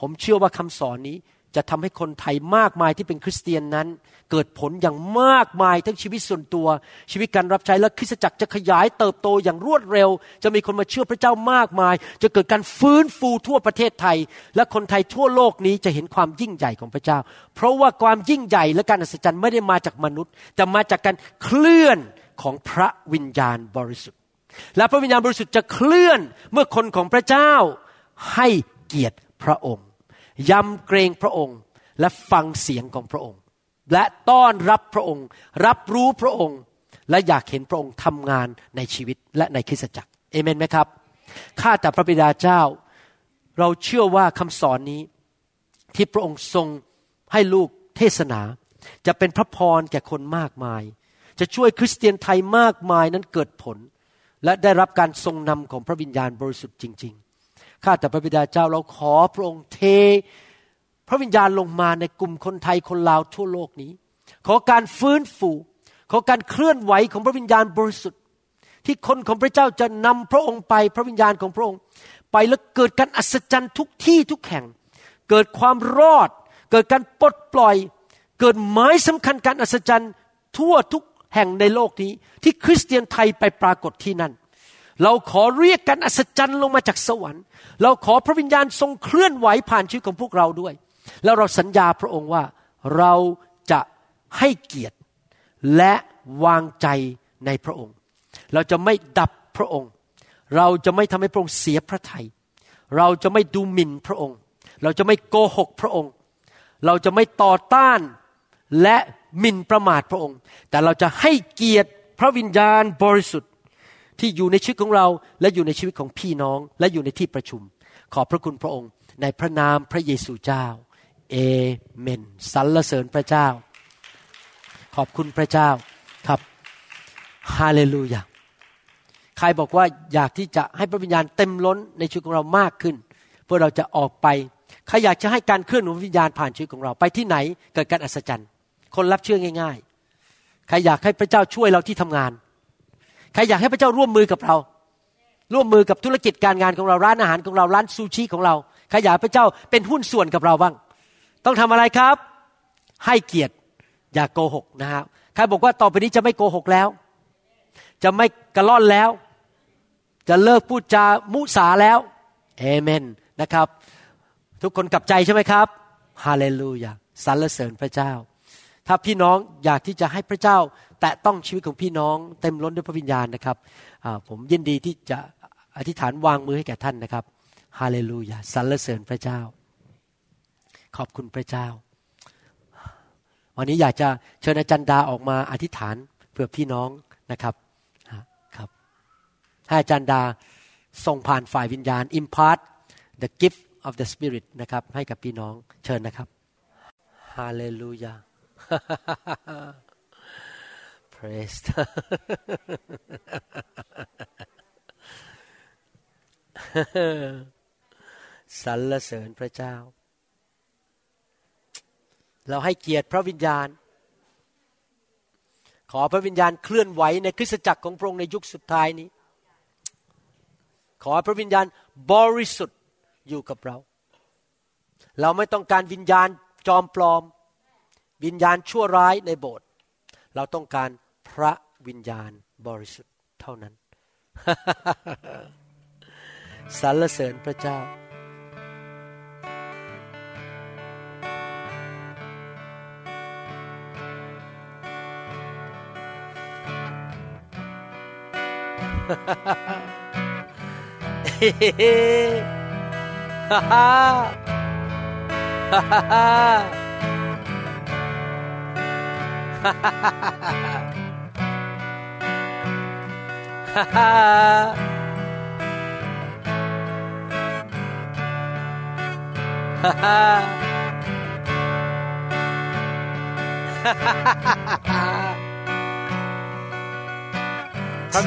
ผมเชื่อว่าคำสอนนี้จะทำให้คนไทยมากมายที่เป็นคริสเตียนนั้นเกิดผลอย่างมากมายทั้งชีวิตส่วนตัวชีวิตการรับใช้และคริสตจักรจะขยายเติบโตอย่างรวดเร็วจะมีคนมาเชื่อพระเจ้ามากมายจะเกิดการฟื้นฟูทั่วประเทศไทยและคนไทยทั่วโลกนี้จะเห็นความยิ่งใหญ่ของพระเจ้าเพราะว่าความยิ่งใหญ่และการอัศจรรย์ไม่ได้มาจากมนุษย์แต่มาจากการเคลื่อนของพระวิญญาณบริสุทธิ์และพระวิญญาณบริสุทธิ์จะเคลื่อนเมื่อคนของพระเจ้าให้เกียรติพระองค์ยำเกรงพระองค์และฟังเสียงของพระองค์และต้อนรับพระองค์รับรู้พระองค์และอยากเห็นพระองค์ทำงานในชีวิตและในคริสตจักรเอเมนไหมครับข้าแต่พระบิดาเจ้าเราเชื่อว่าคำสอนนี้ที่พระองค์ทรงให้ลูกเทศนาจะเป็นพระพรแก่คนมากมายจะช่วยคริสเตียนไทยมากมายนั้นเกิดผลและได้รับการทรงนำของพระวิญญาณบริสุทธิ์จริงๆข้าแต่พระบิดาเจ้าเราขอพระองค์เทพระวิญญาณลงมาในกลุ่มคนไทยคนลาวทั่วโลกนี้ขอการฟื้นฟูขอการเคลื่อนไหวของพระวิญญาณบริสุทธิ์ที่คนของพระเจ้าจะนำพระองค์ไปพระวิญญาณของพระองค์ไปแล้วเกิดการอัศจรรย์ทุกที่ทุกแห่งเกิดความรอดเกิดการปลดปล่อยเกิดหมายสำคัญการอัศจรรย์ ทั่วทุกแห่งในโลกนี้ที่คริสเตียนไทยไปปรากฏที่นั่นเราขอเรียกการอัศจรรย์ลงมาจากสวรรค์เราขอพระวิญญาณทรงเคลื่อนไหวผ่านชีวิตของพวกเราด้วยแล้วเราสัญญาพระองค์ว่าเราจะให้เกียรติและวางใจในพระองค์เราจะไม่ดับพระองค์เราจะไม่ทำให้พระองค์เสียพระทัยเราจะไม่ดูหมิ่นพระองค์เราจะไม่โกหกพระองค์เราจะไม่ต่อต้านและหมิ่นประมาทพระองค์แต่เราจะให้เกียรติพระวิญญาณบริสุทธิ์ที่อยู่ในชีวิตของเราและอยู่ในชีวิตของพี่น้องและอยู่ในที่ประชุมขอบพระคุณพระองค์ในพระนามพระเยซูเจ้าเอเมนสรรเสริญพระเจ้าขอบคุณพระเจ้าครับฮาเลลูยาใครบอกว่าอยากที่จะให้พระวิญญาณเต็มล้นในชีวิตของเรามากขึ้นเพื่อเราจะออกไปใครอยากจะให้การเคลื่อนไหวของพระวิญญาณผ่านชีวิตของเราไปที่ไหนเกิดการอัศจรรย์คนรับเชื่อง่ายๆใครอยากให้พระเจ้าช่วยเราที่ทำงานใครอยากให้พระเจ้าร่วมมือกับเราร่วมมือกับธุรกิจการงานของเราร้านอาหารของเราร้านซูชิของเราใครอยากให้พระเจ้าเป็นหุ้นส่วนกับเราบ้างต้องทำอะไรครับให้เกียรติอย่าโกหกนะฮะใครบอกว่าต่อไปนี้จะไม่โกหกแล้วจะไม่กระล่อนแล้วจะเลิกพูดจามุสาแล้วเอเมนนะครับทุกคนกลับใจใช่ไหมครับฮาเลลูยาสรรเสริญพระเจ้าถ้าพี่น้องอยากที่จะให้พระเจ้าแตะต้องชีวิตของพี่น้องเต็มล้นด้วยพระวิญญาณนะครับผมยินดีที่จะอธิษฐานวางมือให้แก่ท่านนะครับฮาเลลูยาสรรเสริญพระเจ้าขอบคุณพระเจ้าวันนี้อยากจะเชิญอาจารย์ดาออกมาอธิษฐานเพื่อพี่น้องนะครับครับให้อาจารย์ดาส่งผ่านฝ่ายวิญญาณ impart the gift of the spirit นะครับให้กับพี่น้องเชิญนะครับฮาเลลูยา praise สรรเสริญพระเจ้าเราให้เกียรติพระวิญญาณขอพระวิญญาณเคลื่อนไหวในคริสตจักรของพระองค์ในยุคสุดท้ายนี้ขอพระวิญญาณบริสุทธิ์อยู่กับเราเราไม่ต้องการวิญญาณจอมปลอมวิญญาณชั่วร้ายในโบสถ์เราต้องการพระวิญญาณบริสุทธิ์เท่านั้น สรรเสริญพระเจ้าพระว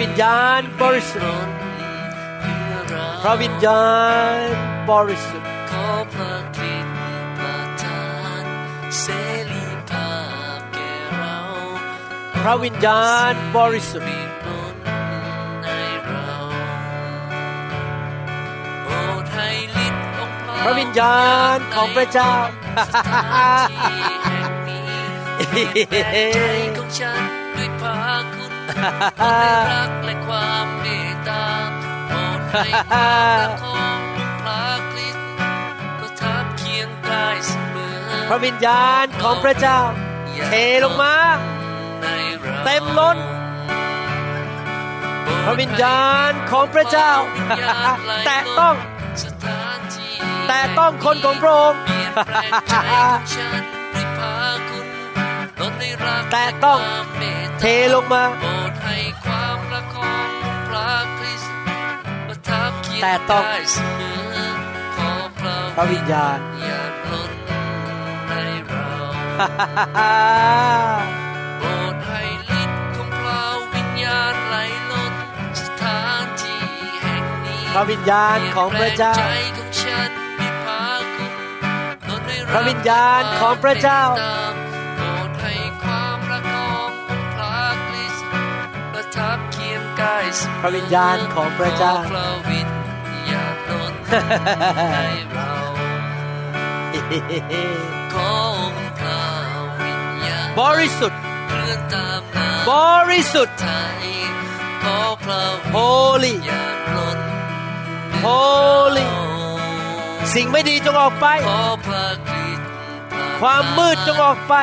ิญญาณบริสุทธิ์พระวิญญาณบริสุทธิ์ขอพระคริสต์ประทานเสรีภาพแก่เราพระวิญญาณบริสุทธิ์พระวิญญาณของพระเจ้ารักและความเมตตาโปรดให้ความของพระคริสต์ประทับเคียงกายเสมอพระวิญญาณของพระเจ้าเทลงมาเต็มล้นพระวิญญาณของพระเจ้าแต่ต้องคนของพระองค์แต่ต้องเทลงมาแต่ต้องพระวิญญาณโปรดให้ฤทธิ์ของพระวิญญาณไหลล้นสถานที่แห่งนี้พระวิญญาณของพระเจ้าพระวิญญาณของพระเจ้าพระวิญญาณของพระเจ้าบริสุทธิ์ บริสุทธิ์ Holy Holy สิ่งไม่ดีจงออกไปความมืดจงออกไป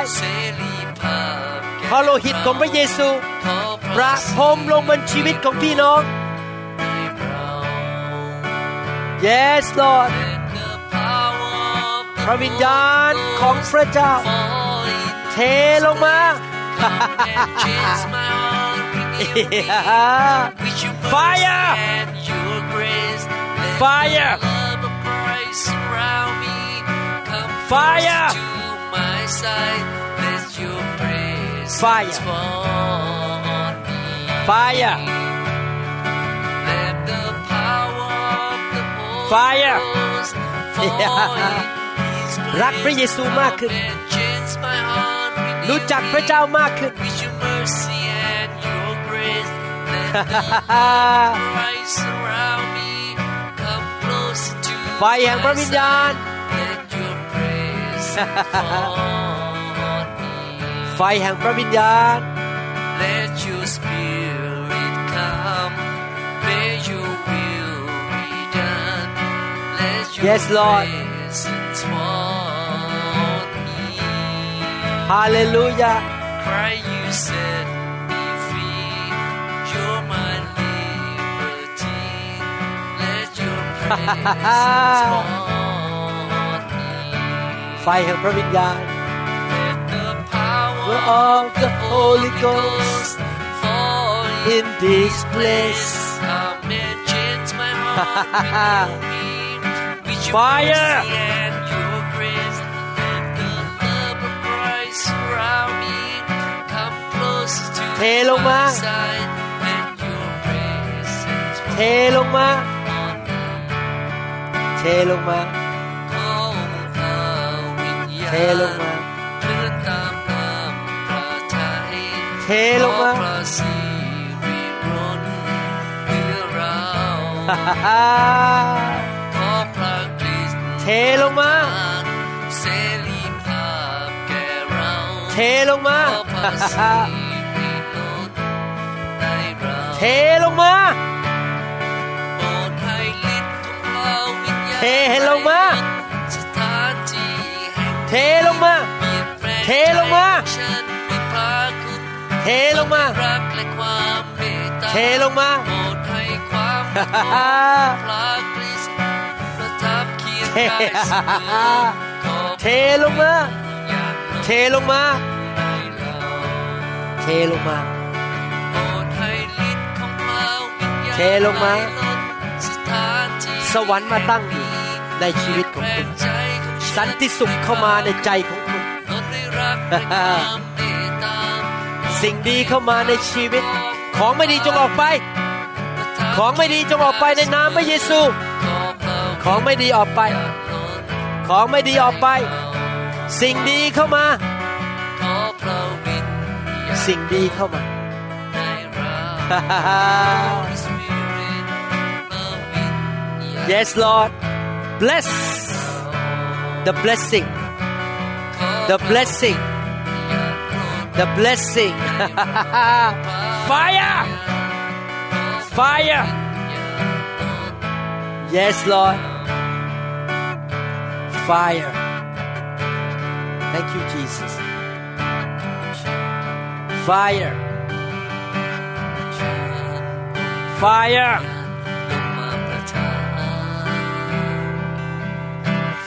พระโลหิตของพระเยซูประพรมลงบนชีวิตของพี่น้อง Yes Lord พระวิญญาณของพระเจ้าเทลงมา Fire Fire Fire Fire Fire Fire รักพระเยซูมากขึ้นรู้จักพระเจ้ามากขึ้น ไฟแห่งพระวิญญาณ ไฟแห่งพระวิญญาณ Let your spirit come May your will be done Let your Yes Lord Hallelujah Christ you set me free You're my liberty Let your presence fall on me ไฟแห่งพระวิญญาณ Let the power of the Holy Ghost fall in this place Amen change my heart with me Fireเทลงมาเทลงมาเทลงมาเทลงมาเทลงมาเทลงมาเทลงมาเทลงมาเทลงมาเทลงมาเทลงมาเทลงมาเทลงมาเทลงมาเทลงมาเทลงมาเทลงมาสวรรค์มาตั้งอยู่ในชีวิตของคุณสันติสุขเข้ามาในใจของคุณสิ่งดีเข้ามาในชีวิตของไม่ดีจงออกไปของไม่ดีจงออกไปในนามพระเยซูของไม่ดีออกไปของไม่ดีออกไปสิ่งดีเข้ามาสิ่งดีเข้ามาYes Lord bless the blessing the blessing the blessing fire fire Yes Lord fire Thank you Jesus fireFire Fire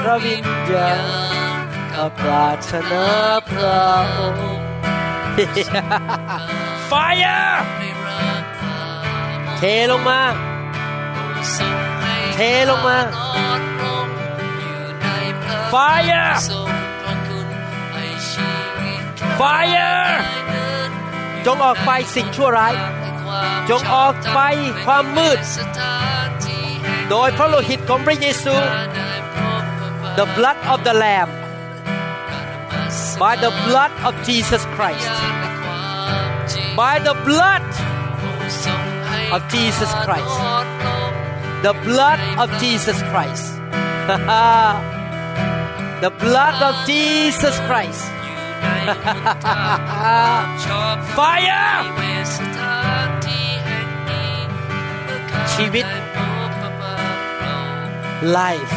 พระวิญญาณก็ปรารถนาพระองค์ Fire เทลงมาเทลงมา Fire Fire จงออกไปสิ่งชั่วร้ายจงออกไปความมืดโดยพระโลหิตของพระเยซู The blood of the Lamb By the blood of Jesus Christ By the blood of Jesus Christ The blood of Jesus Christ The blood of Jesus Christ Fire ชีวิต Life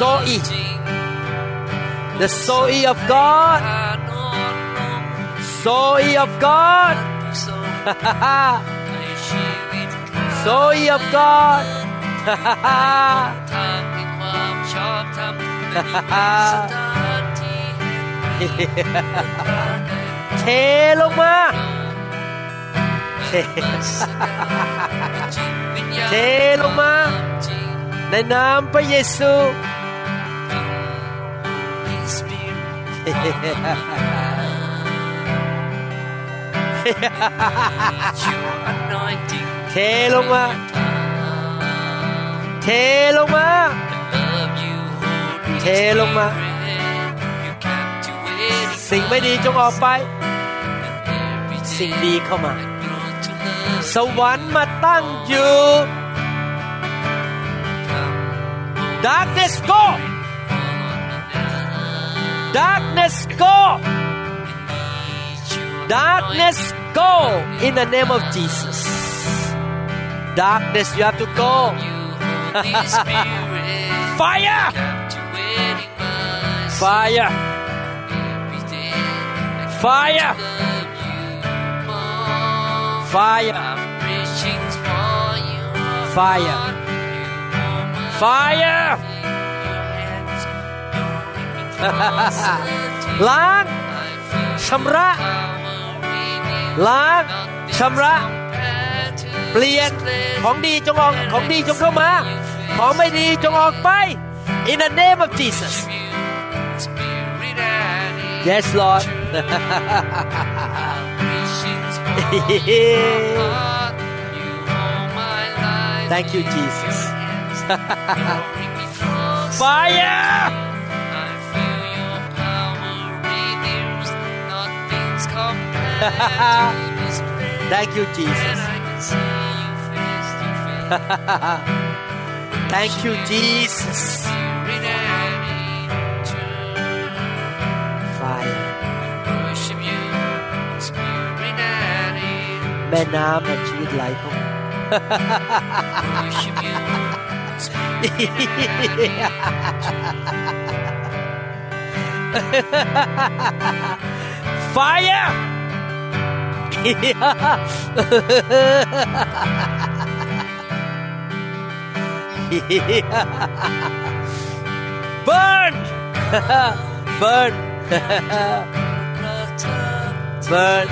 Zoe The Zoe of God Zoe of God Zoe of God เทลงมาเทลงมาในนามพระเยซูเทลงมาเทลงมาเทลงมาสิ่งไม่ดีจงออกไปสิ่งดีเข้ามาสวรรค์มาตั้งอยู่Darkness go! Darkness go! Darkness go! In the name of Jesus. Darkness, you have to go. Fire! Fire! Fire! Fire! Fire!Fire ล้างชำระล้างชำระเปลี่ยนของดีจงออกของดีจงเข้ามาของไม่ดีจงออกไป In the name of Jesus Yes Lord Thank you Jesus Fire! I feel your power in there's nothing's compared to this place. Thank you, Jesus. I can see you face to face. Thank you, Jesus. Fire. Worship you, spirit and in. แม่น้ำแห่งชีวิตไหลเข้ามา Worship you.Fire! Burn! Burn! Burn!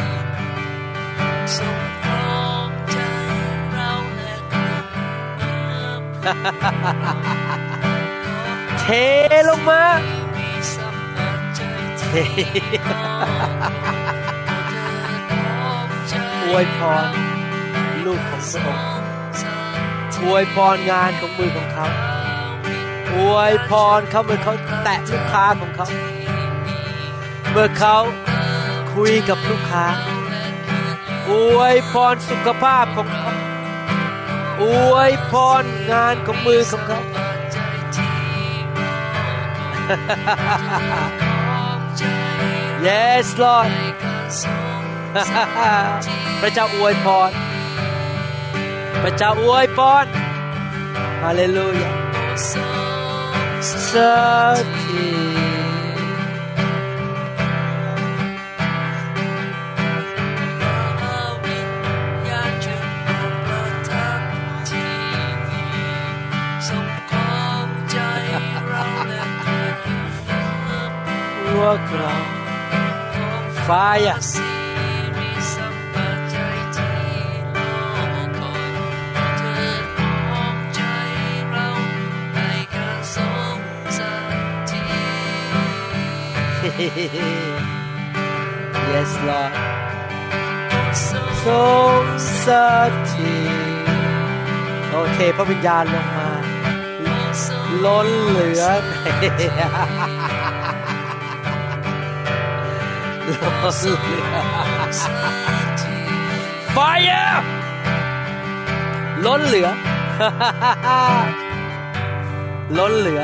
เทลงมาอวยพรลูกของพระองค์อวยพรงานของมือของเขาอวยพรเขาเมื่อเขาแตะลูกค้าของเขาเมื่อเขาคุยกับลูกค้าอวยพรสุขภาพของเขาอวยพรงานของมือของเขา Yes Lord พระเจ้าอวยพรพระเจ้าอวยพรฮาเลลูยาสักทีFire Yes Lord ทรงสถิตโอเคพระวิญญาณลงมาล้นเหลือFire ล้นเหลือล้นเหลือ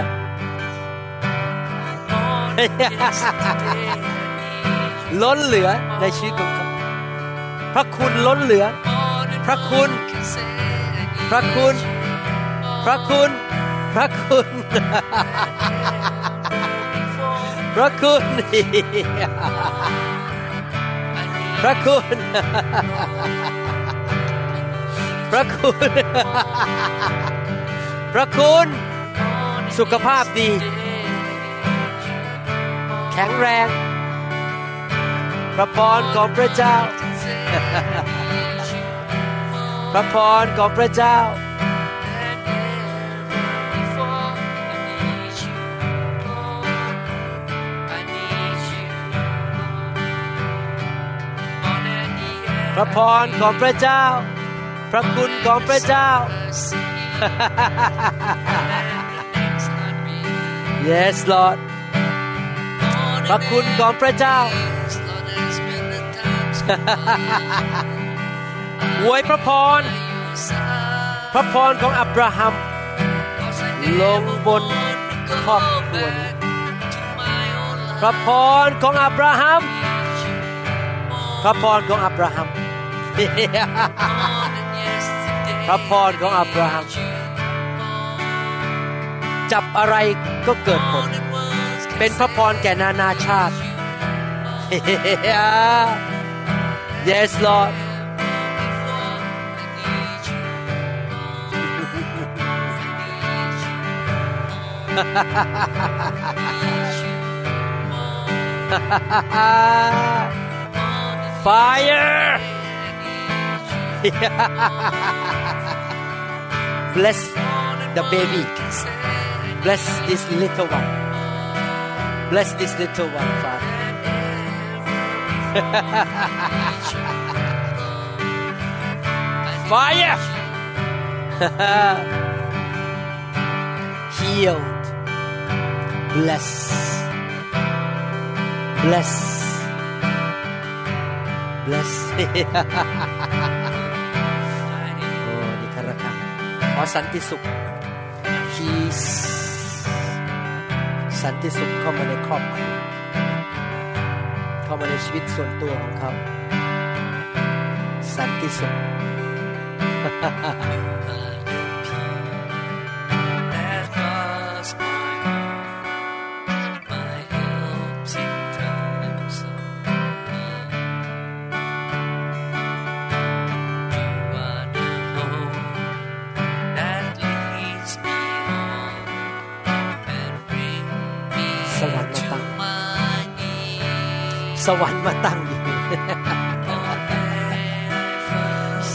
ล้นเหลือในชีวิตของเขาพระคุณล้นเหลือพระคุณพระคุณพระคุณพระคุณพระคุณพระคุณพระคุณพระคุณสุขภาพดีแข็งแรงพระพรของพระเจ้าพระพรของพระเจ้าพระพรของพระเจ้าพระคุณของพระเจ้า Yes Lord พระคุณของพระเจ้าอวยพระพรพระพรของอับราฮัมลงบนครอบครัวพระพรของอับราฮัมพระพรของอับราฮัมพระพรของอับราฮัมจับอะไรก็เกิดผลเป็นพระพรแก่นานาชาติ Yes Lord Fire Bless the baby Bless this little one Bless this little one Father Fire Healed Bless Bless bless โอ้ดีครับขอสันติสุข peace สันติสุขเข้ามาในครอบครัวเข้ามาในชีวิตส่วนตัวของเขาสันติสุข สวรรค์มาตั้งอยู่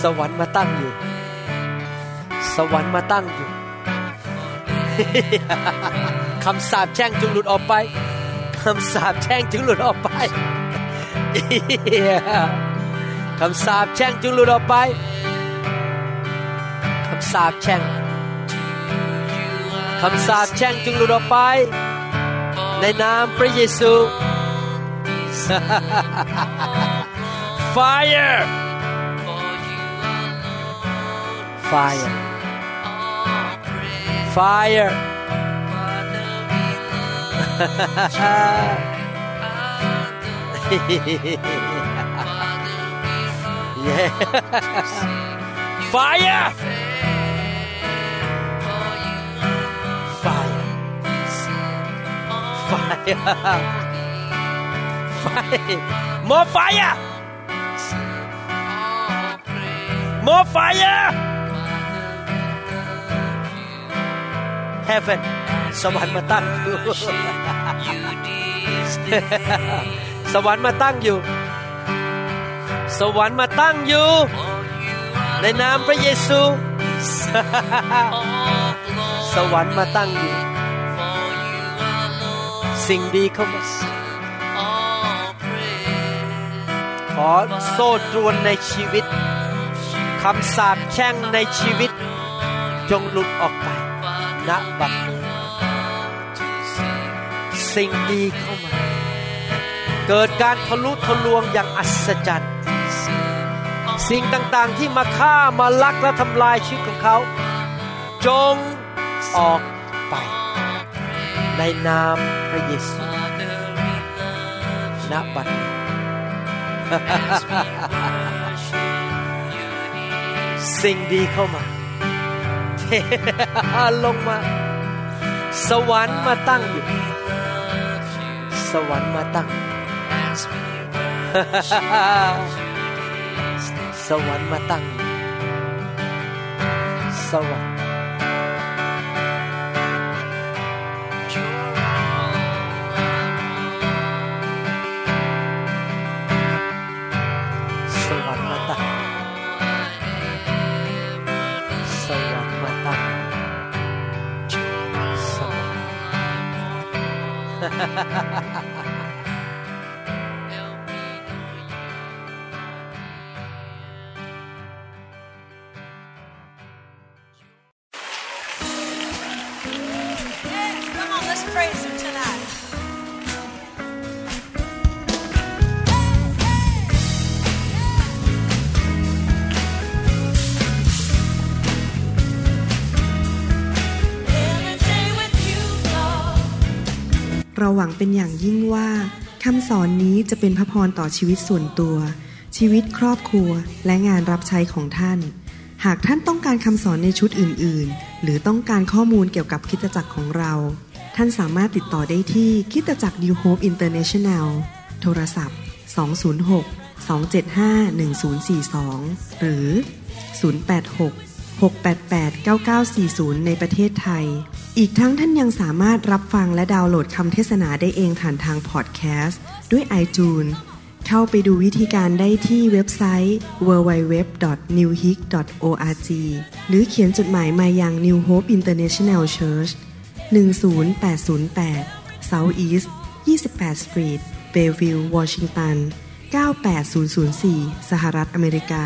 สวรรค์มาตั้งอยู่ สวรรค์มาตั้งอยู่ คำสาปแช่งจงหลุดออกไป คำสาปแช่งจงหลุดออกไป คำสาปแช่งจงหลุดออกไป คำสาปแช่ง คำสาปแช่งจงหลุดออกไป ในนามพระเยซู Fire Fire Fire Fire Fire Fire More fire! More fire! Heaven, สวรรค์มาตั้งอยู่ สวรรค์มาตั้งอยู่ สวรรค์มาตั้งอยู่ ในนามพระเยซู สวรรค์มาตั้งอยู่ สิ่งดีเข้ามา ขอโซ่ตรวนในชีวิตคำสาปแช่งในชีวิตจงหลุดออกไปณบัดนี้สิ่งดีเข้ามาเกิดการทะลุทะลวงอย่างอัศจรรย์สิ่งต่างๆที่มาฆ่ามาลักและทำลายชีวิตของเขาจงออกไปในนามพระเยซูณบัดนี้สิ่งดีเข้ามาเทลงมาสวรรค์มาตั้งอยู่สวรรค์มาตั้งสวรรค์มาตั้งสวรรค์เราหวังเป็นอย่างยิ่งว่าคำสอนนี้จะเป็นพระพรต่อชีวิตส่วนตัวชีวิตครอบครัวและงานรับใช้ของท่านหากท่านต้องการคำสอนในชุดอื่นๆหรือต้องการข้อมูลเกี่ยวกับคริสตจักรของเราท่านสามารถติดต่อได้ที่คริสตจักร New Hope International โทรศัพท์206-275-1042หรือ086-688-9940ในประเทศไทยอีกทั้งท่านยังสามารถรับฟังและดาวน์โหลดคำเทศนาได้เองผ่านทางพอดแคสต์ด้วย iTunes เข้าไปดูวิธีการได้ที่เว็บไซต์ www.newhope.org หรือเขียนจดหมายมายัง New Hope International Church 10808 South East 28 Street Bellevue Washington 98004 สหรัฐอเมริกา